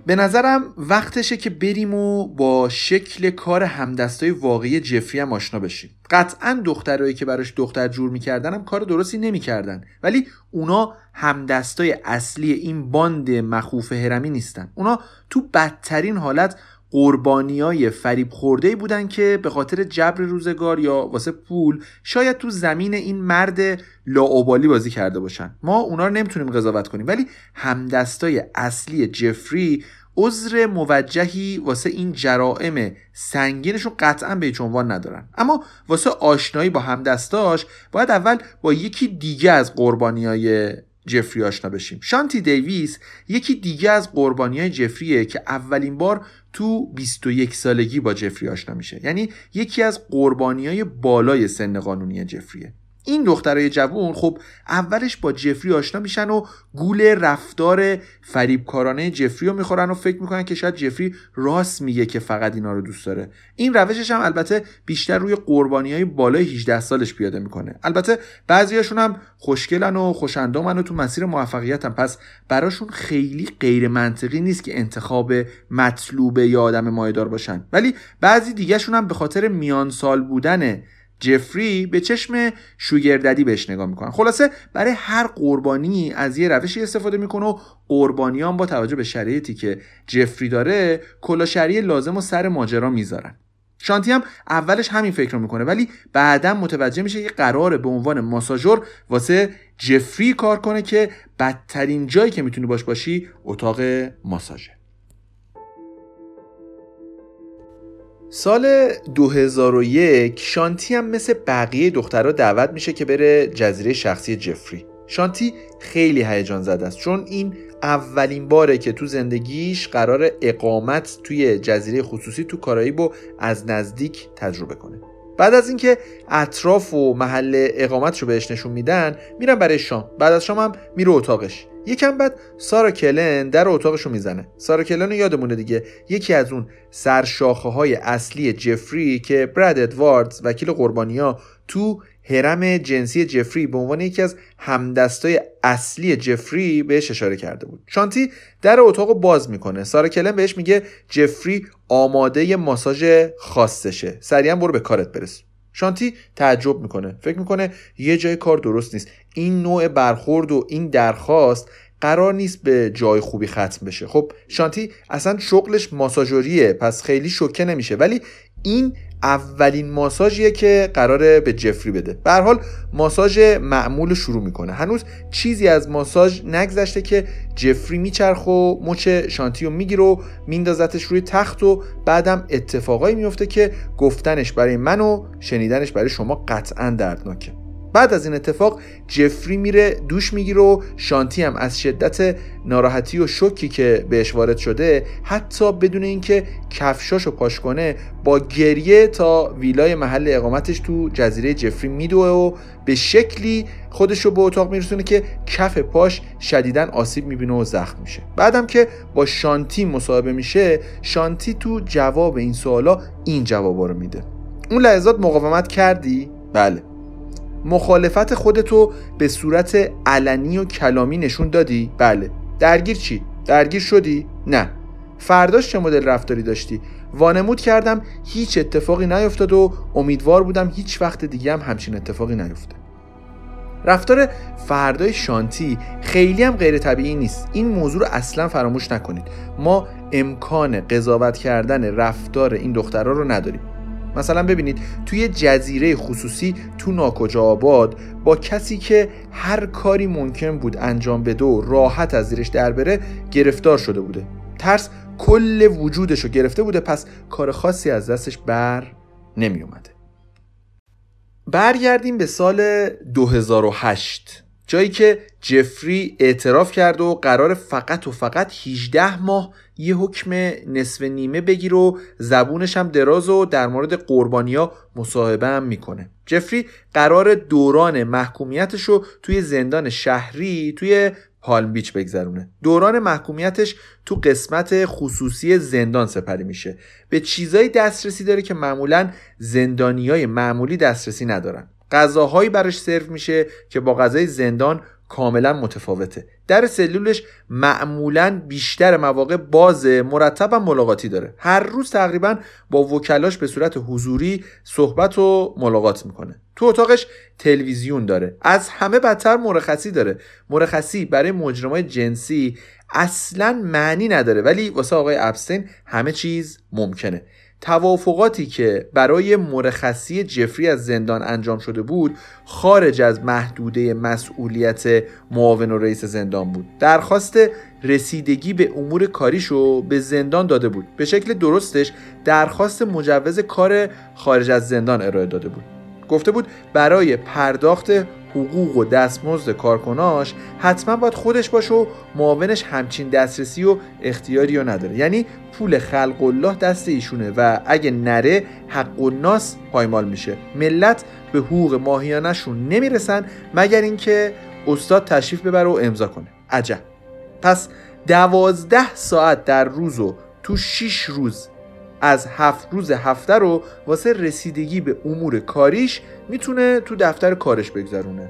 به نظرم وقتشه که بریم و با شکل کار همدستای واقعی جفری هم آشنا بشیم. قطعاً دخترایی که براش دختر جور میکردن هم کار درستی نمیکردن، ولی اونا همدستای اصلی این باند مخوف هرمی نیستن. اونا تو بدترین حالت قربانیای فریب خورده‌ای بودن که به خاطر جبر روزگار یا واسه پول شاید تو زمین این مرد لاابالی بازی کرده باشن. ما اونا رو نمیتونیم قضاوت کنیم، ولی همدستای اصلی جفری عذر موجهی واسه این جرائم سنگینشون قطعا به هیچ عنوان ندارن. اما واسه آشنایی با همدستاش باید اول با یکی دیگه از قربانیای جفری آشنا بشیم. شانتی دیویس یکی دیگه از قربانیای جفریه که اولین بار تو 21 سالگی با جفری آشنا میشه. یعنی یکی از قربانیای بالای سن قانونی جفریه. این دخترای جوان خب اولش با جفری آشنا میشن و گول رفتار فریبکارانه جفری رو میخورن و فکر میکنن که شاید جفری راست میگه که فقط اینا رو دوست داره. این روشش هم البته بیشتر روی قربانیای بالای 18 سالش پیاده میکنه. البته بعضیاشون هم خوشگلن و خوش‌اندامن و تو مسیر موفقیتن، پس براشون خیلی غیر منطقی نیست که انتخاب مطلوب یا آدم مایه‌دار باشن. ولی بعضی دیگه‌شون هم به خاطر میان سال بودن جفری به چشم شوگرددی بهش نگاه میکنن. خلاصه برای هر قربانی از یه روشی استفاده میکنه و قربانیان با توجه به شرایطی که جفری داره کلاشری لازم و سر ماجرا میذارن. شانتی هم اولش همین فکر رو میکنه، ولی بعدم متوجه میشه که قراره به عنوان ماساژور واسه جفری کار کنه که بدترین جایی که میتونی باش باشی اتاق ماساژه. سال 2001 شانتی هم مثل بقیه دخترها دعوت میشه که بره جزیره شخصی جفری. شانتی خیلی هیجان زده است چون این اولین باره که تو زندگیش قرار اقامت توی جزیره خصوصی تو کارائیب رو از نزدیک تجربه کنه. بعد از اینکه اطراف و محل اقامتشو بهش نشون میدن میرن برای شام. بعد از شام هم میره اتاقش. یکم بعد سارا کلن در اتاقشو میزنه. سارا کلن رو یادمونه دیگه، یکی از اون سرشاخه های اصلی جفری که براد ادواردز وکیل قربانیا تو هرم جنسی جفری به عنوان یکی از همدستای اصلی جفری بهش اشاره کرده بود. شانتی در اتاقو باز میکنه. سارا کلن بهش میگه جفری آماده یه ماساژ خاصشه. سریعا برو به کارت برس. شانتی تعجب میکنه. فکر میکنه یه جای کار درست نیست. این نوع برخورد و این درخواست قرار نیست به جای خوبی ختم بشه. خب شانتی اصلا شغلش ماساژوریه، پس خیلی شوکه نمیشه، ولی این اولین ماساژیه که قراره به جفری بده. به هر حال ماساژ معمول شروع میکنه. هنوز چیزی از ماساژ نگذشته که جفری میچرخه و مچ شانتی رو میگیره و میندازتش روی تخت و بعدم اتفاقایی میفته که گفتنش برای من و شنیدنش برای شما قطعاً دردناکه. بعد از این اتفاق جفری میره دوش میگیره و شانتی هم از شدت ناراحتی و شوکی که بهش وارد شده حتی بدون اینکه کفشاشو پاش کنه با گریه تا ویلای محل اقامتش تو جزیره جفری میدوه و به شکلی خودشو به اتاق میرسونه که کف پاش شدیداً آسیب میبینه و زخم میشه. بعدم که با شانتی مصاحبه میشه، شانتی تو جواب این سوالا این جوابا رو میده. اون لحظات مقاومت کردی؟ بله. مخالفت خودتو به صورت علنی و کلامی نشون دادی؟ بله. درگیر چی؟ درگیر شدی؟ نه. فرداش چه مدل رفتاری داشتی؟ وانمود کردم هیچ اتفاقی نیفتاد و امیدوار بودم هیچ وقت دیگه هم همچین اتفاقی نیفته. رفتار فردای شانتی خیلی هم غیر طبیعی نیست. این موضوع رو اصلا فراموش نکنید. ما امکان قضاوت کردن رفتار این دخترها رو نداریم. مثلا ببینید توی جزیره خصوصی تو ناکجا آباد با کسی که هر کاری ممکن بود انجام بده و راحت از زیرش در بره گرفتار شده بوده. ترس کل وجودشو گرفته بوده، پس کار خاصی از دستش بر نمی اومده. برگردیم به سال 2008، جایی که جفری اعتراف کرد و قرار فقط و فقط 18 ماه یه حکم نصف نیمه بگیر و زبونش هم دراز و در مورد قربانیا مصاحبه هم میکنه. جفری قرار دوران محکومیتش رو توی زندان شهری توی پالم بیچ بگذرونه. دوران محکومیتش تو قسمت خصوصی زندان سپری میشه. به چیزایی دسترسی داره که معمولاً زندانیای معمولی دسترسی ندارن. غذاهایی براش سرو میشه که با غذای زندان کاملا متفاوته. در سلولش معمولا بیشتر مواقع بازه، مرتب هم ملاقاتی داره. هر روز تقریبا با وکلاش به صورت حضوری صحبت و ملاقات میکنه. تو اتاقش تلویزیون داره. از همه بدتر مرخصی داره. مرخصی برای مجرمای جنسی اصلا معنی نداره، ولی واسه آقای اپستین همه چیز ممکنه. توافقاتی که برای مرخصی جفری از زندان انجام شده بود خارج از محدوده مسئولیت معاون و رئیس زندان بود. درخواست رسیدگی به امور کاریشو به زندان داده بود. به شکل درستش درخواست مجوز کار خارج از زندان ارائه داده بود. گفته بود برای پرداخت حقوق و دستمزد کارکناش حتما باید خودش باشه و معاونش همچین دسترسی و اختیاری رو نداره. یعنی پول خلق الله دست ایشونه و اگه نره حق الناس پایمال میشه. ملت به حقوق ماهیانه‌شون نمیرسن مگر اینکه استاد تشریف ببره و امضا کنه. عجب. پس 12 ساعت در روز و تو 6 روز از 7 روز هفته رو واسه رسیدگی به امور کاریش میتونه تو دفتر کارش بگذرونه.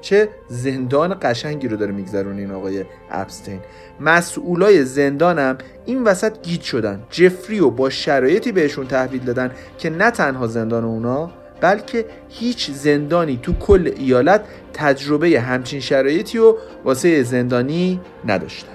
چه زندان قشنگی رو داره میگذرونه این آقای اپستین. مسئولای زندانم این وسط گیج شدن. جفری رو با شرایطی بهشون تحویل دادن که نه تنها زندان اونا، بلکه هیچ زندانی تو کل ایالت تجربه همچین شرایطی رو واسه زندانی نداشتن.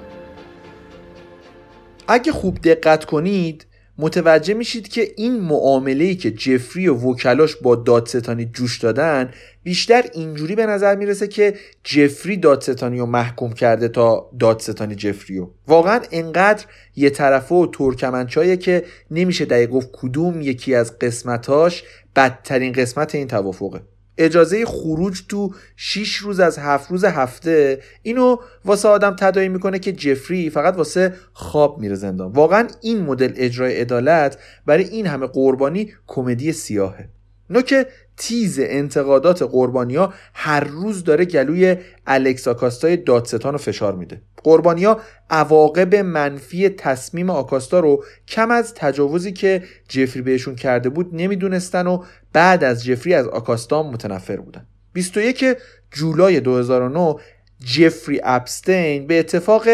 اگه خوب دقت کنید متوجه میشید که این معامله‌ای که جفری و وکلاش با دادستانی جوش دادن بیشتر اینجوری به نظر میرسه که جفری دادستانی رو محکوم کرده تا دادستانی جفری رو. واقعا انقدر یه طرفه و ترکمنچایه که نمیشه دقیق گفت کدوم یکی از قسمتاش بدترین قسمت این توافقه. اجازه خروج تو 6 روز از 7 روز هفته اینو واسه آدم تداعی میکنه که جفری فقط واسه خواب میره زندان. واقعا این مدل اجرای عدالت برای این همه قربانی کمدی سیاهه. نوک تیز انتقادات قربانیا هر روز داره گلوی الکس آکاستا دادستان رو فشار میده. قربانیا عواقب منفی تصمیم آکاستا رو کم از تجاوزی که جفری بهشون کرده بود نمیدونستن و بعد از جفری از آکاستا متنفر بودن. 21 جولای 2009 جفری اپستین به اتفاق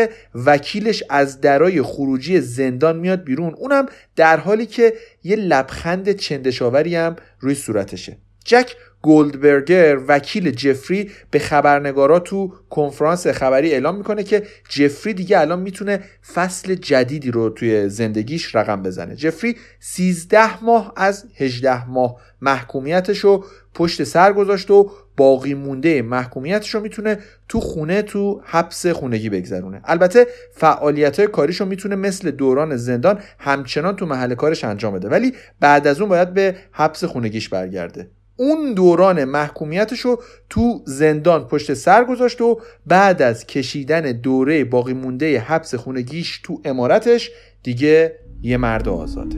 وکیلش از درای خروجی زندان میاد بیرون، اونم در حالی که یه لبخند چندشاوری هم روی صورتشه. جک گولدبرگر وکیل جفری به خبرنگارا تو کنفرانس خبری اعلام میکنه که جفری دیگه الان میتونه فصل جدیدی رو توی زندگیش رقم بزنه. جفری 13 ماه از 18 ماه محکومیتش رو پشت سر گذاشت و باقی مونده محکومیتش رو میتونه تو خونه تو حبس خونگی بگذرونه. البته فعالیت‌های کاریش رو میتونه مثل دوران زندان همچنان تو محل کارش انجام بده، ولی بعد از اون باید به حبس خونگیش برگرده. اون دوران محکومیتش رو تو زندان پشت سر گذاشت و بعد از کشیدن دوره باقی مونده حبس خونگیش تو عمارتش دیگه یه مرد آزاده.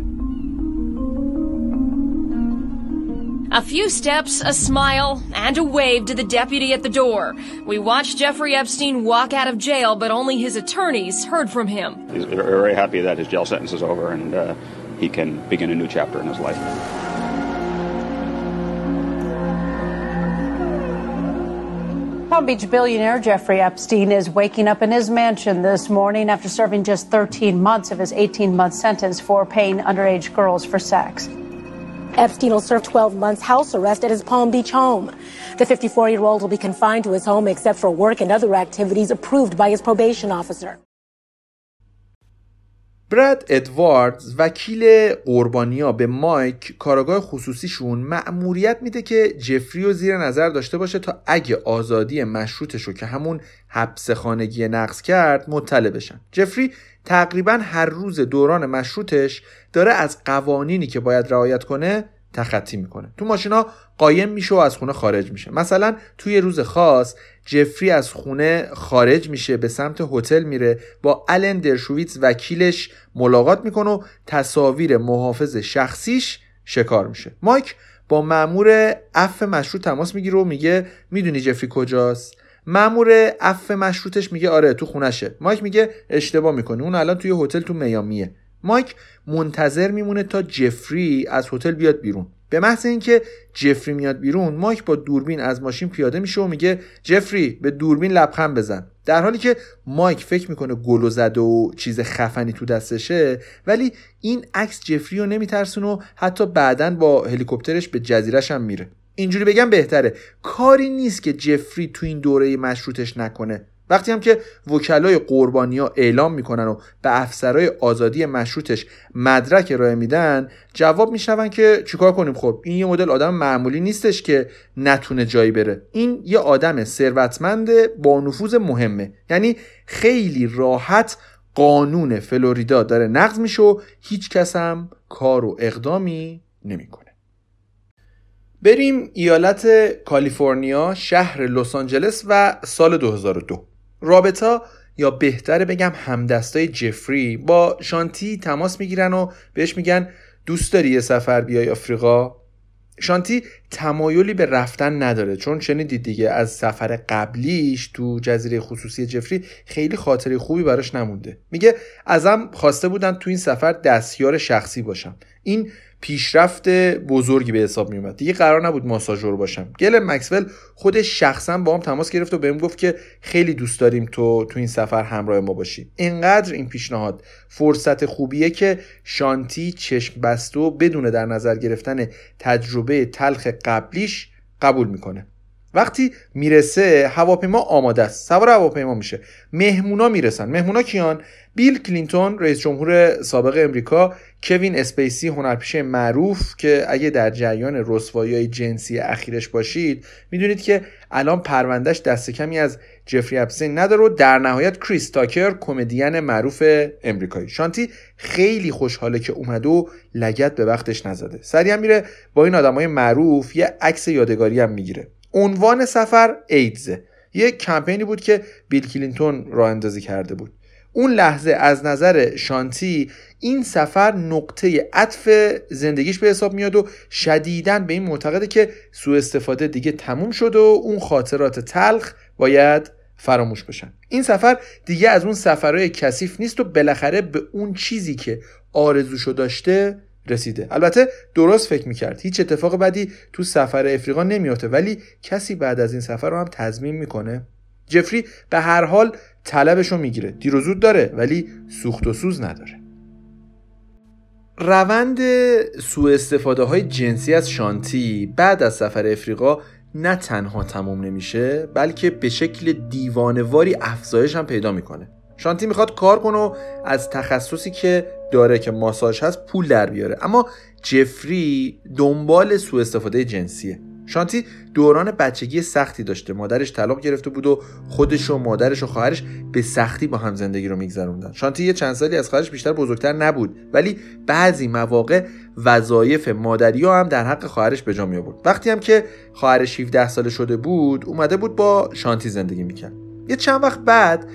A few steps, a smile, and a wave to the deputy at the door. We watched Jeffrey Epstein walk out of jail, but only his attorneys heard from him. He's very happy that his jail sentence is over and he can begin a new chapter in his life. Palm Beach billionaire Jeffrey Epstein is waking up in his mansion this morning after serving just 13 months of his 18-month sentence for paying underage girls for sex. Epstein will serve 12 months house arrest at his Palm Beach home. The 54-year-old will be confined to his home except for work and other activities approved by his probation officer. براد ادواردز وکیل قربانیا به مایک کارآگاه خصوصیشون مأموریت میده که جفری رو زیر نظر داشته باشه تا اگه آزادی مشروطش رو که همون حبس خانگی نقض کرد مطلع بشن. جفری تقریبا هر روز دوران مشروطش داره از قوانینی که باید رعایت کنه تخطی میکنه. تو ماشینا قایم میشه و از خونه خارج میشه. مثلا توی روز خاص جفری از خونه خارج میشه، به سمت هتل میره، با آلن درشوویتز وکیلش ملاقات میکنه و تصاویر محافظ شخصیش شکار میشه. مایک با مأمور عفو مشروط تماس میگیره و میگه میدونی جفری کجاست؟ مأمور عفو مشروطش میگه آره تو خونشه. مایک میگه اشتباه میکنی، اون الان توی هتل تو میامیه. مایک منتظر میمونه تا جفری از هتل بیاد بیرون. به محض اینکه جفری میاد بیرون، مایک با دوربین از ماشین پیاده میشه و میگه جفری به دوربین لبخند بزن. در حالی که مایک فکر میکنه گلو زده و چیز خفنی تو دستشه، ولی این عکس جفری رو نمیترسونه و حتی بعداً با هلیکوپترش به جزیرش هم میره. اینجوری بگم بهتره، کاری نیست که جفری تو این دوره مشروطش نکنه. وقتی هم که وکلای قربانیا اعلام میکنن و به افسرهای آزادی مشروطش مدرک ارائه میدن، جواب میشنون که چیکار کنیم؟ خب این یه مدل آدم معمولی نیستش که نتونه جایی بره، این یه آدم ثروتمند با نفوذ مهمه، یعنی خیلی راحت قانون فلوریدا داره نقض میشه و هیچ کس هم کار و اقدامی نمیکنه. بریم ایالت کالیفرنیا، شهر لس آنجلس و سال 2002. رابطا یا بهتره بگم همدستای جفری با شانتی تماس میگیرن و بهش میگن دوست داری یه سفر بیای آفریقا؟ شانتی تمایلی به رفتن نداره، چون شنیدید دیگه از سفر قبلیش تو جزیره خصوصی جفری خیلی خاطره خوبی براش نمونده. میگه ازم خواسته بودن تو این سفر دستیار شخصی باشم. این پیشرفت بزرگی به حساب می اومد. دیگه قرار نبود ماساژور باشم. گلن مکسول خودش شخصا با هم تماس گرفت و بهم گفت که خیلی دوست داریم تو این سفر همراه ما باشی. اینقدر این پیشنهاد فرصت خوبیه که شانتی چشم بسته و بدون در نظر گرفتن تجربه تلخ قبلیش قبول میکنه. وقتی میرسه هواپیما آماده است، سوار هواپیما میشه، مهمونا میرسن. مهمونا کیان؟ بیل کلینتون رئیس جمهور سابق امریکا، کوین اسپیسی هنرپیشه معروف که اگه در جریان رسوایی‌های جنسی اخیرش باشید میدونید که الان پروندهش دست کمی از جفری اپستین نداره، و در نهایت کریس تاکر کمدین معروف امریکایی. شانتی خیلی خوشحاله که اومده و لگد به وقتش نزده. سریع میره با این آدمای معروف یه عکس یادگاری هم میگیره. عنوان سفر ایدز، یک کمپینی بود که بیل کلینتون راه اندازی کرده بود. اون لحظه از نظر شانتی این سفر نقطه عطف زندگیش به حساب میاد و شدیداً به این معتقده که سوء استفاده دیگه تموم شد و اون خاطرات تلخ باید فراموش بشن. این سفر دیگه از اون سفرهای کثیف نیست و بالاخره به اون چیزی که آرزوشو داشته رسیده. البته درست فکر میکرد، هیچ اتفاق بدی تو سفر افریقا نمیافته، ولی کسی بعد از این سفر رو هم تضمین میکنه؟ جفری به هر حال طلبشو میگیره، دیر و زود داره ولی سوخت و سوز نداره. روند سوء استفاده های جنسی از شانتی بعد از سفر افریقا نه تنها تموم نمیشه، بلکه به شکل دیوانه‌واری افزایش هم پیدا میکنه. شانتی میخواد کار کنه و از تخصصی که داره که ماساژ هست پول در بیاره، اما جفری دنبال سوء استفاده جنسیه. شانتی دوران بچگی سختی داشته، مادرش طلاق گرفته بود و خودش و مادرش و خواهرش به سختی با هم زندگی رو میگذروندن. شانتی یه چند سالی از خواهرش بیشتر بزرگتر نبود، ولی بعضی مواقع وظایف مادری هم در حق خواهرش به جا می آورد. وقتی هم که خواهرش 17 ساله شده بود، اومده بود با شانتی زندگی میکرد. یه چند وقت بعد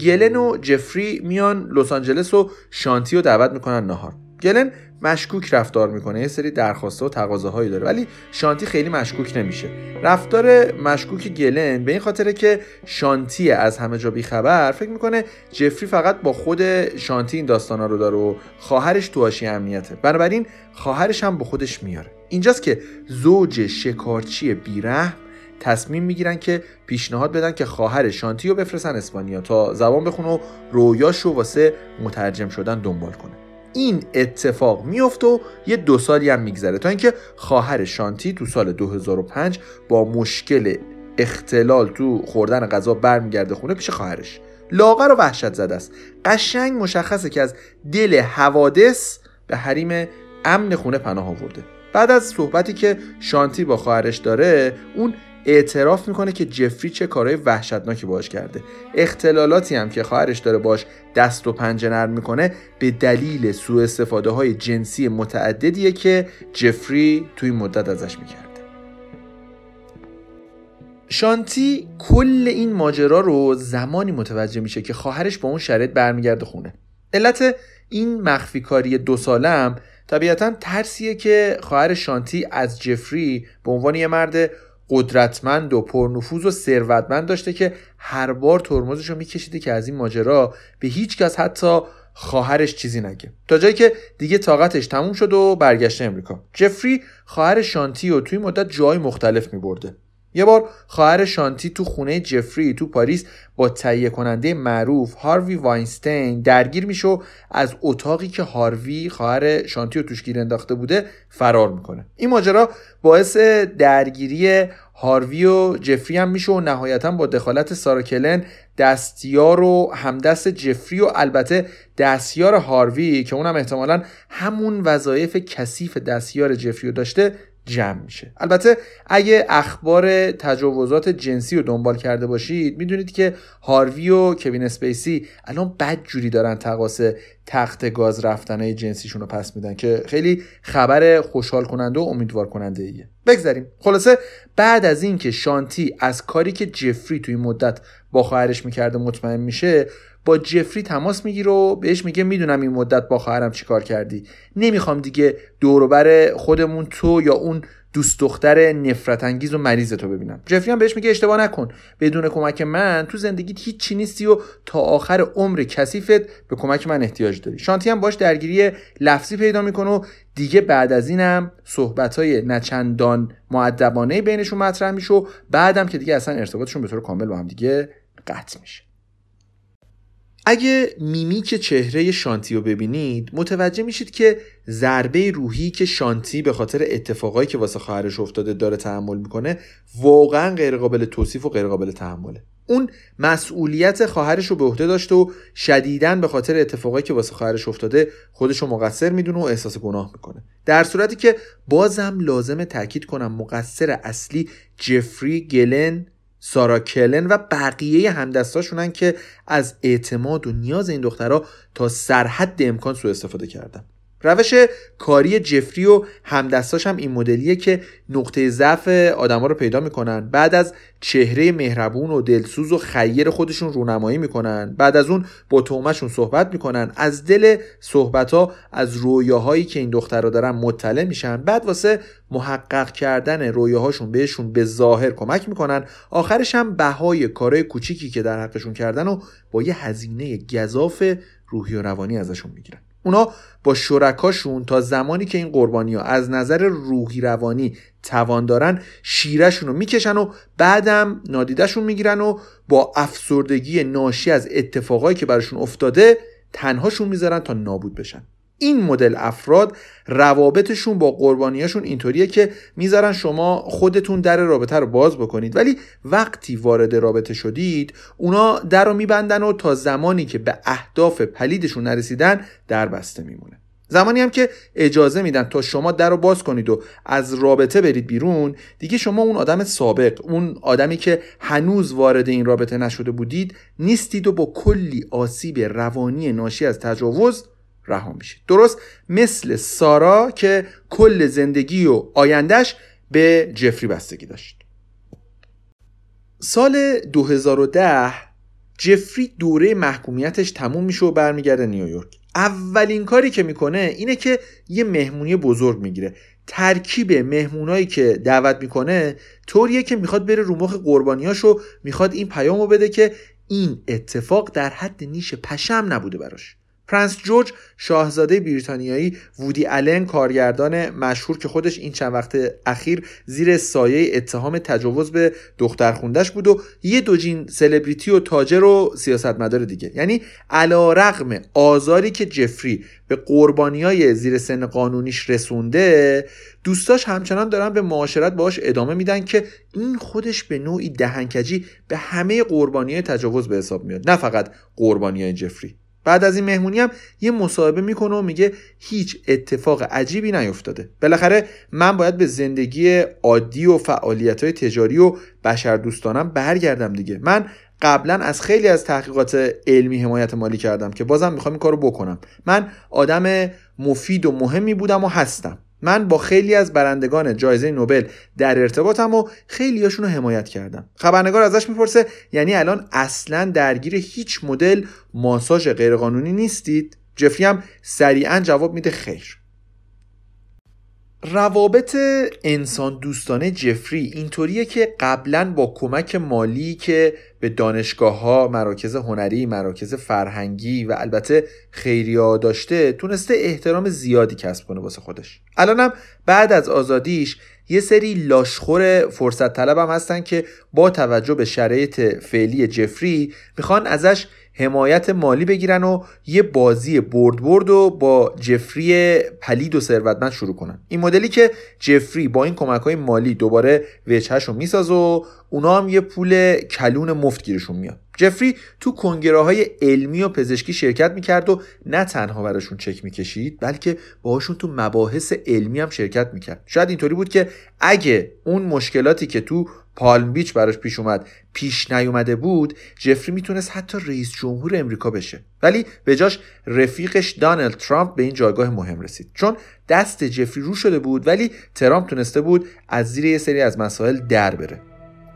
گلن و جفری میان لس آنجلس و شانتی رو دعوت میکنن ناهار. گلن مشکوک رفتار میکنه، یه سری درخواسته و تقاضاهایی داره، ولی شانتی خیلی مشکوک نمیشه. رفتار مشکوک گلن به این خاطره که شانتی از همه جا بیخبر، فکر میکنه جفری فقط با خود شانتی این داستانا رو داره و خواهرش تو حاشیه امنیته، بنابراین خواهرش هم با خودش میاره. اینجاست که زوج شکارچی بیرحم تصمیم میگیرن که پیشنهاد بدن که خواهر شانتی رو بفرستن اسپانیا تا زبان بخونه و رویاشو واسه مترجم شدن دنبال کنه. این اتفاق میفته و یه 2 سالی هم میگذره تا اینکه خواهر شانتی تو سال 2005 با مشکل اختلال تو خوردن غذا برمیگرده خونه پیش خواهرش. لاغر و وحشت زده است، قشنگ مشخصه که از دل حوادث به حریم امن خونه پناه آورده. بعد از صحبتی که شانتی با خواهرش داره، اون اعتراف میکنه که جفری چه کارهای وحشتناکی باهاش کرده. اختلالاتی هم که خواهرش داره باهاش دست و پنجه نرم میکنه به دلیل سوء استفاده های جنسی متعددیه که جفری توی مدت ازش میکرده. شانتی کل این ماجرا رو زمانی متوجه میشه که خواهرش با اون شرایط برمیگرده خونه. علت این مخفی کاری 2 ساله‌ام طبیعتاً ترسیه که خواهر شانتی از جفری به عنوان یه مرد قدرتمند و پرنفوذ و ثروتمند داشته که هر بار ترمزش رو میکشیده که از این ماجرا به هیچ کس، حتی خواهرش، چیزی نگه، تا جایی که دیگه طاقتش تموم شد و برگشته امریکا. جفری خواهر شانتی رو توی مدت جای مختلف میبرده. یه بار خواهر شانتی تو خونه جفری تو پاریس با تهیه کننده معروف هاروی واینستین درگیر میشه و از اتاقی که هاروی خواهر شانتی رو توش گیر انداخته بوده فرار میکنه. این ماجرا باعث درگیری هاروی و جفری هم میشه و نهایتاً با دخالت سارا کلن دستیار و همدست جفری و البته دستیار هاروی که اونم احتمالاً همون وظایف کثیف دستیار جفری رو داشته جمع میشه. البته اگه اخبار تجاوزات جنسی رو دنبال کرده باشید میدونید که هاروی و کوین اسپیسی الان بدجوری دارن تقاص تخت گاز رفتنه جنسیشون رو پس میدن که خیلی خبر خوشحال کننده و امیدوار کننده ایه. بگذاریم. خلاصه بعد از این که شانتی از کاری که جفری توی مدت با خواهرش میکرده مطمئن میشه، با جفری تماس میگیره و بهش میگه میدونم این مدت با خواهرم چیکار کردی، نمیخوام دیگه دوروبر خودمون تو یا اون دوست دختر نفرت انگیز و مریض تو ببینم. جفری هم بهش میگه اشتباه نکن، بدون کمک من تو زندگیت هیچی نیستی و تا آخر عمر کثیفت به کمک من احتیاج داری. شانتی هم باش درگیری لفظی پیدا میکنه و دیگه بعد از اینم صحبت‌های نچندان مؤدبانه بینشون مطرح میشه و بعدم که دیگه اصلا ارتباطشون به طور کامل با هم دیگه قطع میشه. اگه میمیک چهره شانتی رو ببینید متوجه میشید که ضربه روحی که شانتی به خاطر اتفاقایی که واسه خواهرش افتاده داره تحمل میکنه واقعا غیر قابل توصیف و غیر قابل تحمله. اون مسئولیت خواهرش رو به عهده داشته و شدیداً به خاطر اتفاقایی که واسه خواهرش افتاده خودش رو مقصر میدونه و احساس گناه میکنه، در صورتی که بازم لازمه تاکید کنم مقصر اصلی جفری، گلن، سارا کلن و بقیه همدستاشونن که از اعتماد و نیاز این دخترها تا سرحد امکان سوء استفاده کردن. روش کاری جفری و همدستاش هم این مدلیه که نقطه ضعف آدما رو پیدا میکنن، بعد از چهره مهربون و دلسوز و خیر خودشون رونمایی میکنن، بعد از اون با تومشون صحبت میکنن، از دل صحبت‌ها از رویاهایی که این دخترها دارن مطلع میشن، بعد واسه محقق کردن رویاهاشون بهشون به ظاهر کمک میکنن، آخرش هم بهای کارهای کوچیکی که در حقشون کردن و با یه هزینه گزاف روحی و روانی ازشون میگیرن. اونا با شرکاشون تا زمانی که این قربانی‌ها از نظر روحی روانی توان دارن شیره‌شون رو میکشن و بعدم نادیده‌شون میگیرن و با افسردگی ناشی از اتفاقایی که براشون افتاده تنهاشون میذارن تا نابود بشن. این مدل افراد روابطشون با قربانیاشون اینطوریه که میذارن شما خودتون در رابطه رو باز بکنید، ولی وقتی وارد رابطه شدید اونا در رو میبندن و تا زمانی که به اهداف پلیدشون نرسیدن در بسته میمونه. زمانی هم که اجازه میدن تا شما در رو باز کنید و از رابطه برید بیرون، دیگه شما اون آدم سابق، اون آدمی که هنوز وارد این رابطه نشده بودید نیستید و با کلی آسیب روانی ناشی از تجاوز رها میشه. درست مثل سارا که کل زندگی و آیندهش به جفری بستگی داشت. سال 2010 جفری دوره محکومیتش تموم میشه و برمیگرده نیویورک. اولین کاری که میکنه اینه که یه مهمونی بزرگ میگیره. ترکیب مهمونایی که دعوت میکنه طوریه که میخواد بره رو مخ قربانیاش و میخواد این پیامو بده که این اتفاق در حد نیش پشم نبوده براش. پرنس جورج شاهزاده بریتانیایی، وودی آلن کارگردان مشهور که خودش این چند وقت اخیر زیر سایه اتهام تجاوز به دخترخونده‌اش بود و یه دوجین سلبریتی و تاجر و سیاستمدار دیگه، یعنی علیرغم آزاری که جفری به قربانیای زیر سن قانونیش رسونده، دوستاش همچنان دارن به معاشرت باهاش ادامه میدن که این خودش به نوعی دهنکجی به همه قربانیای تجاوز به حساب میاد، نه فقط قربانیای جفری. بعد از این مهمونی هم یه مصاحبه میکنه و میگه هیچ اتفاق عجیبی نیفتاده. بالاخره من باید به زندگی عادی و فعالیت‌های تجاری و بشردوستانم برگردم دیگه. من قبلا از خیلی از تحقیقات علمی حمایت مالی کردم که بازم میخوام این کارو بکنم. من آدم مفید و مهمی بودم و هستم. من با خیلی از برندگان جایزه نوبل در ارتباطم و خیلیاشون رو حمایت کردم. خبرنگار ازش میپرسه یعنی الان اصلا درگیر هیچ مدل ماساژ غیرقانونی نیستید؟ جفری هم سریعا جواب میده خیر. روابط انسان دوستانه جفری اینطوریه که قبلا با کمک مالی که به دانشگاه‌ها، مراکز هنری، مراکز فرهنگی و البته خیریه‌ها داشته تونسته احترام زیادی کسب کنه واسه خودش. الانم بعد از آزادیش یه سری لاشخور فرصت طلب هم هستن که با توجه به شرایط فعلی جفری میخوان ازش حمایت مالی بگیرن و یه بازی برد و با جفری پلید و ثروتمند شروع کنن. این مدلی که جفری با این کمک‌های مالی دوباره وجهشو میسازه و اونا هم یه پول کلون مفت گیرشون میاد. جفری تو کنگره‌های علمی و پزشکی شرکت میکرد و نه تنها براشون چک میکشید بلکه باهاشون تو مباحث علمی هم شرکت میکرد. شاید اینطوری بود که اگه اون مشکلاتی که تو پالم بیچ براش پیش اومد پیش نیومده بود، جفری میتونست حتی رئیس جمهور امریکا بشه. ولی به جاش رفیقش دونالد ترامپ به این جایگاه مهم رسید، چون دست جفری رو شده بود ولی ترامپ تونسته بود از زیر یه سری از مسائل در بره.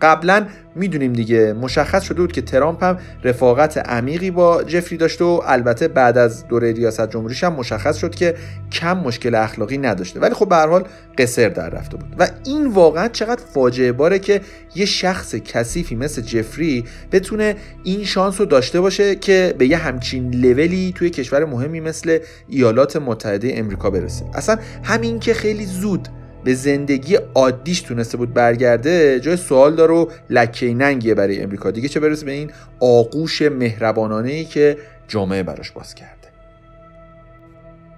قبلا میدونیم دیگه مشخص شده بود که ترامپ هم رفاقت عمیقی با جفری داشته و البته بعد از دوره ریاست جمهوریش هم مشخص شد که کم مشکل اخلاقی نداشته، ولی خب به هر حال قصر در رفته بود. و این واقعا چقدر فاجعه باره که یه شخص کثیفی مثل جفری بتونه این شانس رو داشته باشه که به یه همچین لولی توی کشور مهمی مثل ایالات متحده امریکا برسه. اصلا همین که خیلی زود به زندگی عادیش تونسته بود برگرده جای سوال داره و لکه ننگیه برای امریکا، دیگه چه برسه به این آغوش مهربانانه‌ای که جامعه براش باز کرده.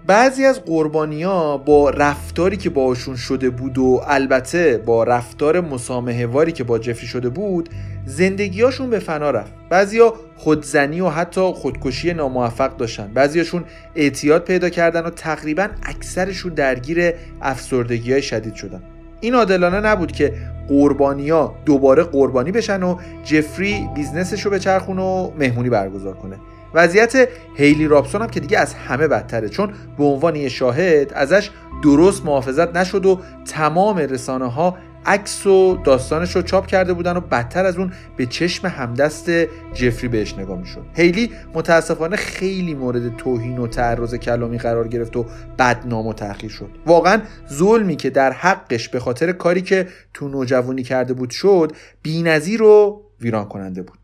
بعضی از قربانی‌ها با رفتاری که باهاشون شده بود و البته با رفتار مسامحه‌واری که با جفری شده بود زندگی‌هاشون به فنا رفت. بعضیا خودزنی و حتی خودکشی ناموفق داشتن، بعضیاشون اعتیاد پیدا کردن و تقریبا اکثرشون درگیر افسردگی‌های شدید شدن. این عادلانه نبود که قربانی‌ها دوباره قربانی بشن و جفری بیزنسش رو بچرخونه و مهمونی برگزار کنه. وضعیت هیلی رابسون هم که دیگه از همه بدتره، چون به عنوان یه شاهد ازش درست محافظت نشد و تمام رسانه‌ها عکس و داستانش رو چاپ کرده بودن و بدتر از اون به چشم همدست جفری بهش نگاه می‌شد. هیلی متاسفانه خیلی مورد توهین و تعرض کلامی قرار گرفت و بدنام و تحقیر شد. واقعا ظلمی که در حقش به خاطر کاری که تو نوجوانی کرده بود شد، بی‌نظیر و ویران کننده بود.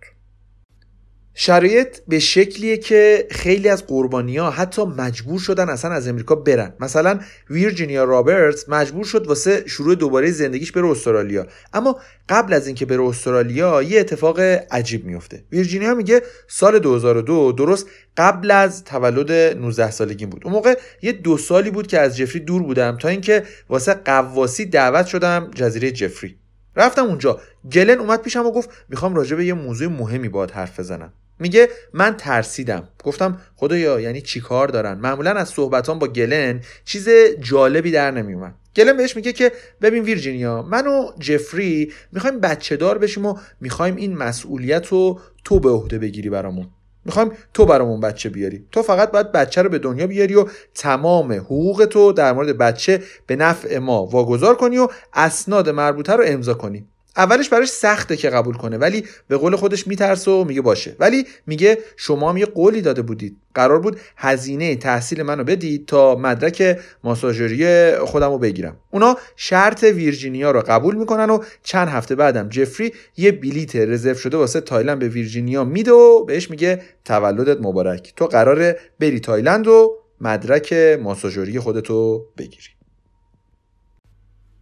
شرایط به شکلیه که خیلی از قربانی‌ها حتی مجبور شدن اصلا از امریکا برن. مثلا ویرجینیا رابرتس مجبور شد واسه شروع دوباره زندگیش بره استرالیا، اما قبل از اینکه بره استرالیا یه اتفاق عجیب میفته. ویرجینیا میگه سال 2002 درست قبل از تولد 19 سالگیم بود. اون موقع یه 2 سالی بود که از جفری دور بودم تا اینکه واسه قواسی دعوت شدم جزیره جفری. رفتم اونجا، گلن اومد پیشم و گفت میخوام راجع به یه موضوع مهمی باهات حرف بزنم. میگه من ترسیدم، گفتم خدایا یعنی چی کار دارن؟ معمولا از صحبتام با گلن چیز جالبی در نمیومد. گلن بهش میگه که ببین ویرجینیا، من و جفری میخوایم بچه دار بشیم و میخوایم این مسئولیت رو تو به عهده بگیری برامون، میخوایم تو برامون بچه بیاری، تو فقط باید بچه رو به دنیا بیاری و تمام حقوق تو در مورد بچه به نفع ما واگذار کنی و اسناد مربوطه رو امضا کنی. اولش براش سخته که قبول کنه، ولی به قول خودش میترسه و میگه باشه. ولی میگه شما هم یه قولی داده بودید، قرار بود هزینه تحصیل منو بدید تا مدرک ماساژری خودم رو بگیرم. اونا شرط ویرجینیا رو قبول میکنن و چند هفته بعدم جفری یه بلیت رزرو شده واسه تایلند به ویرجینیا میده و بهش میگه تولدت مبارک، تو قراره بری تایلند و مدرک ماساژری خودتو بگیری.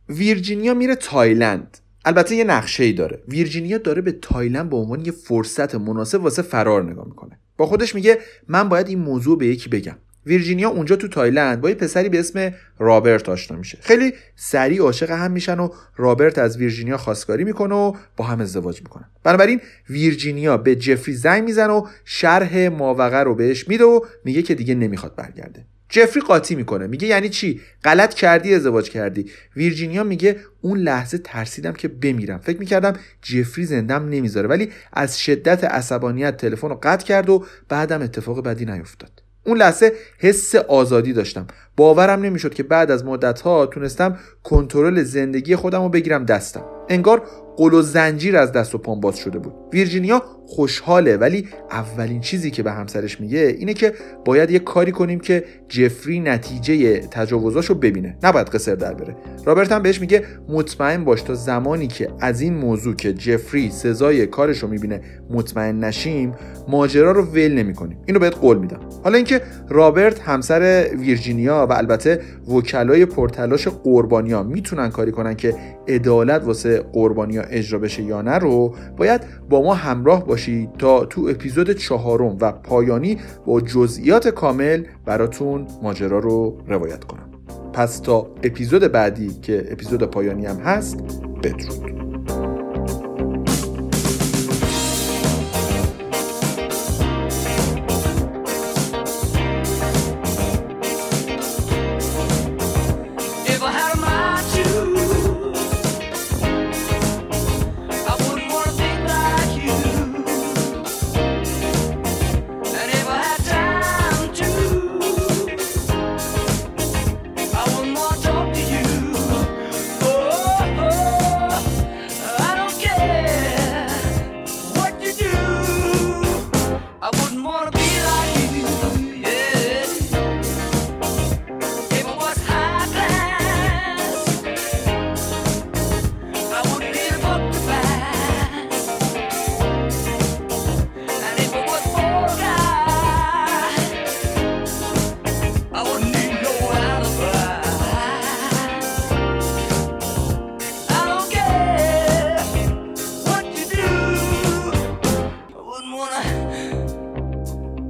ویرجینیا میره تایلند. البته یه نقشه‌ای داره. ویرجینیا داره به تایلند به عنوان یه فرصت مناسب واسه فرار نگاه میکنه. با خودش میگه من باید این موضوع به یکی بگم. ویرجینیا اونجا تو تایلند با یه پسری به اسم رابرت آشنا میشه. خیلی سریع عاشق هم میشن و رابرت از ویرجینیا خواستگاری میکنه و با هم ازدواج میکنن. بنابراین ویرجینیا به جفری زنگ میزنه و شرح ماوقعه رو بهش میده و میگه که دیگه نمیخواد برگرده. جفری قاطی میکنه، میگه یعنی چی؟ غلط کردی ازدواج کردی. ویرجینیا میگه اون لحظه ترسیدم که بمیرم، فکر میکردم جفری زندم نمیذاره، ولی از شدت عصبانیت تلفن رو قطع کرد و بعدم اتفاق بدی نیفتاد. اون لحظه حس آزادی داشتم، باورم نمیشد که بعد از مدت‌ها تونستم کنترل زندگی خودم رو بگیرم دستم، انگار قل و زنجیر از دست و پام باز شده بود. ویرجینیا خوشحاله، ولی اولین چیزی که به همسرش میگه اینه که باید یه کاری کنیم که جفری نتیجه تجاوزاشو ببینه، نباید قصر در بره. رابرت هم بهش میگه مطمئن باش تا زمانی که از این موضوع که جفری سزای کارشو میبینه مطمئن نشیم، ماجرا رو ول نمی‌کنیم، اینو بهت قول میدم. حالا اینکه رابرت همسر ویرجینیا و البته وکلای پرتلاش قربانیا میتونن کاری کنن که عدالت واسه قربانیا اجرا بشه یا نه رو باید با ما همراه باشید تا تو اپیزود 4 و پایانی با جزئیات کامل براتون ماجرا رو روایت کنم. پس تا اپیزود بعدی که اپیزود پایانی هم هست، بدرود.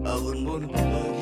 I wouldn't want to be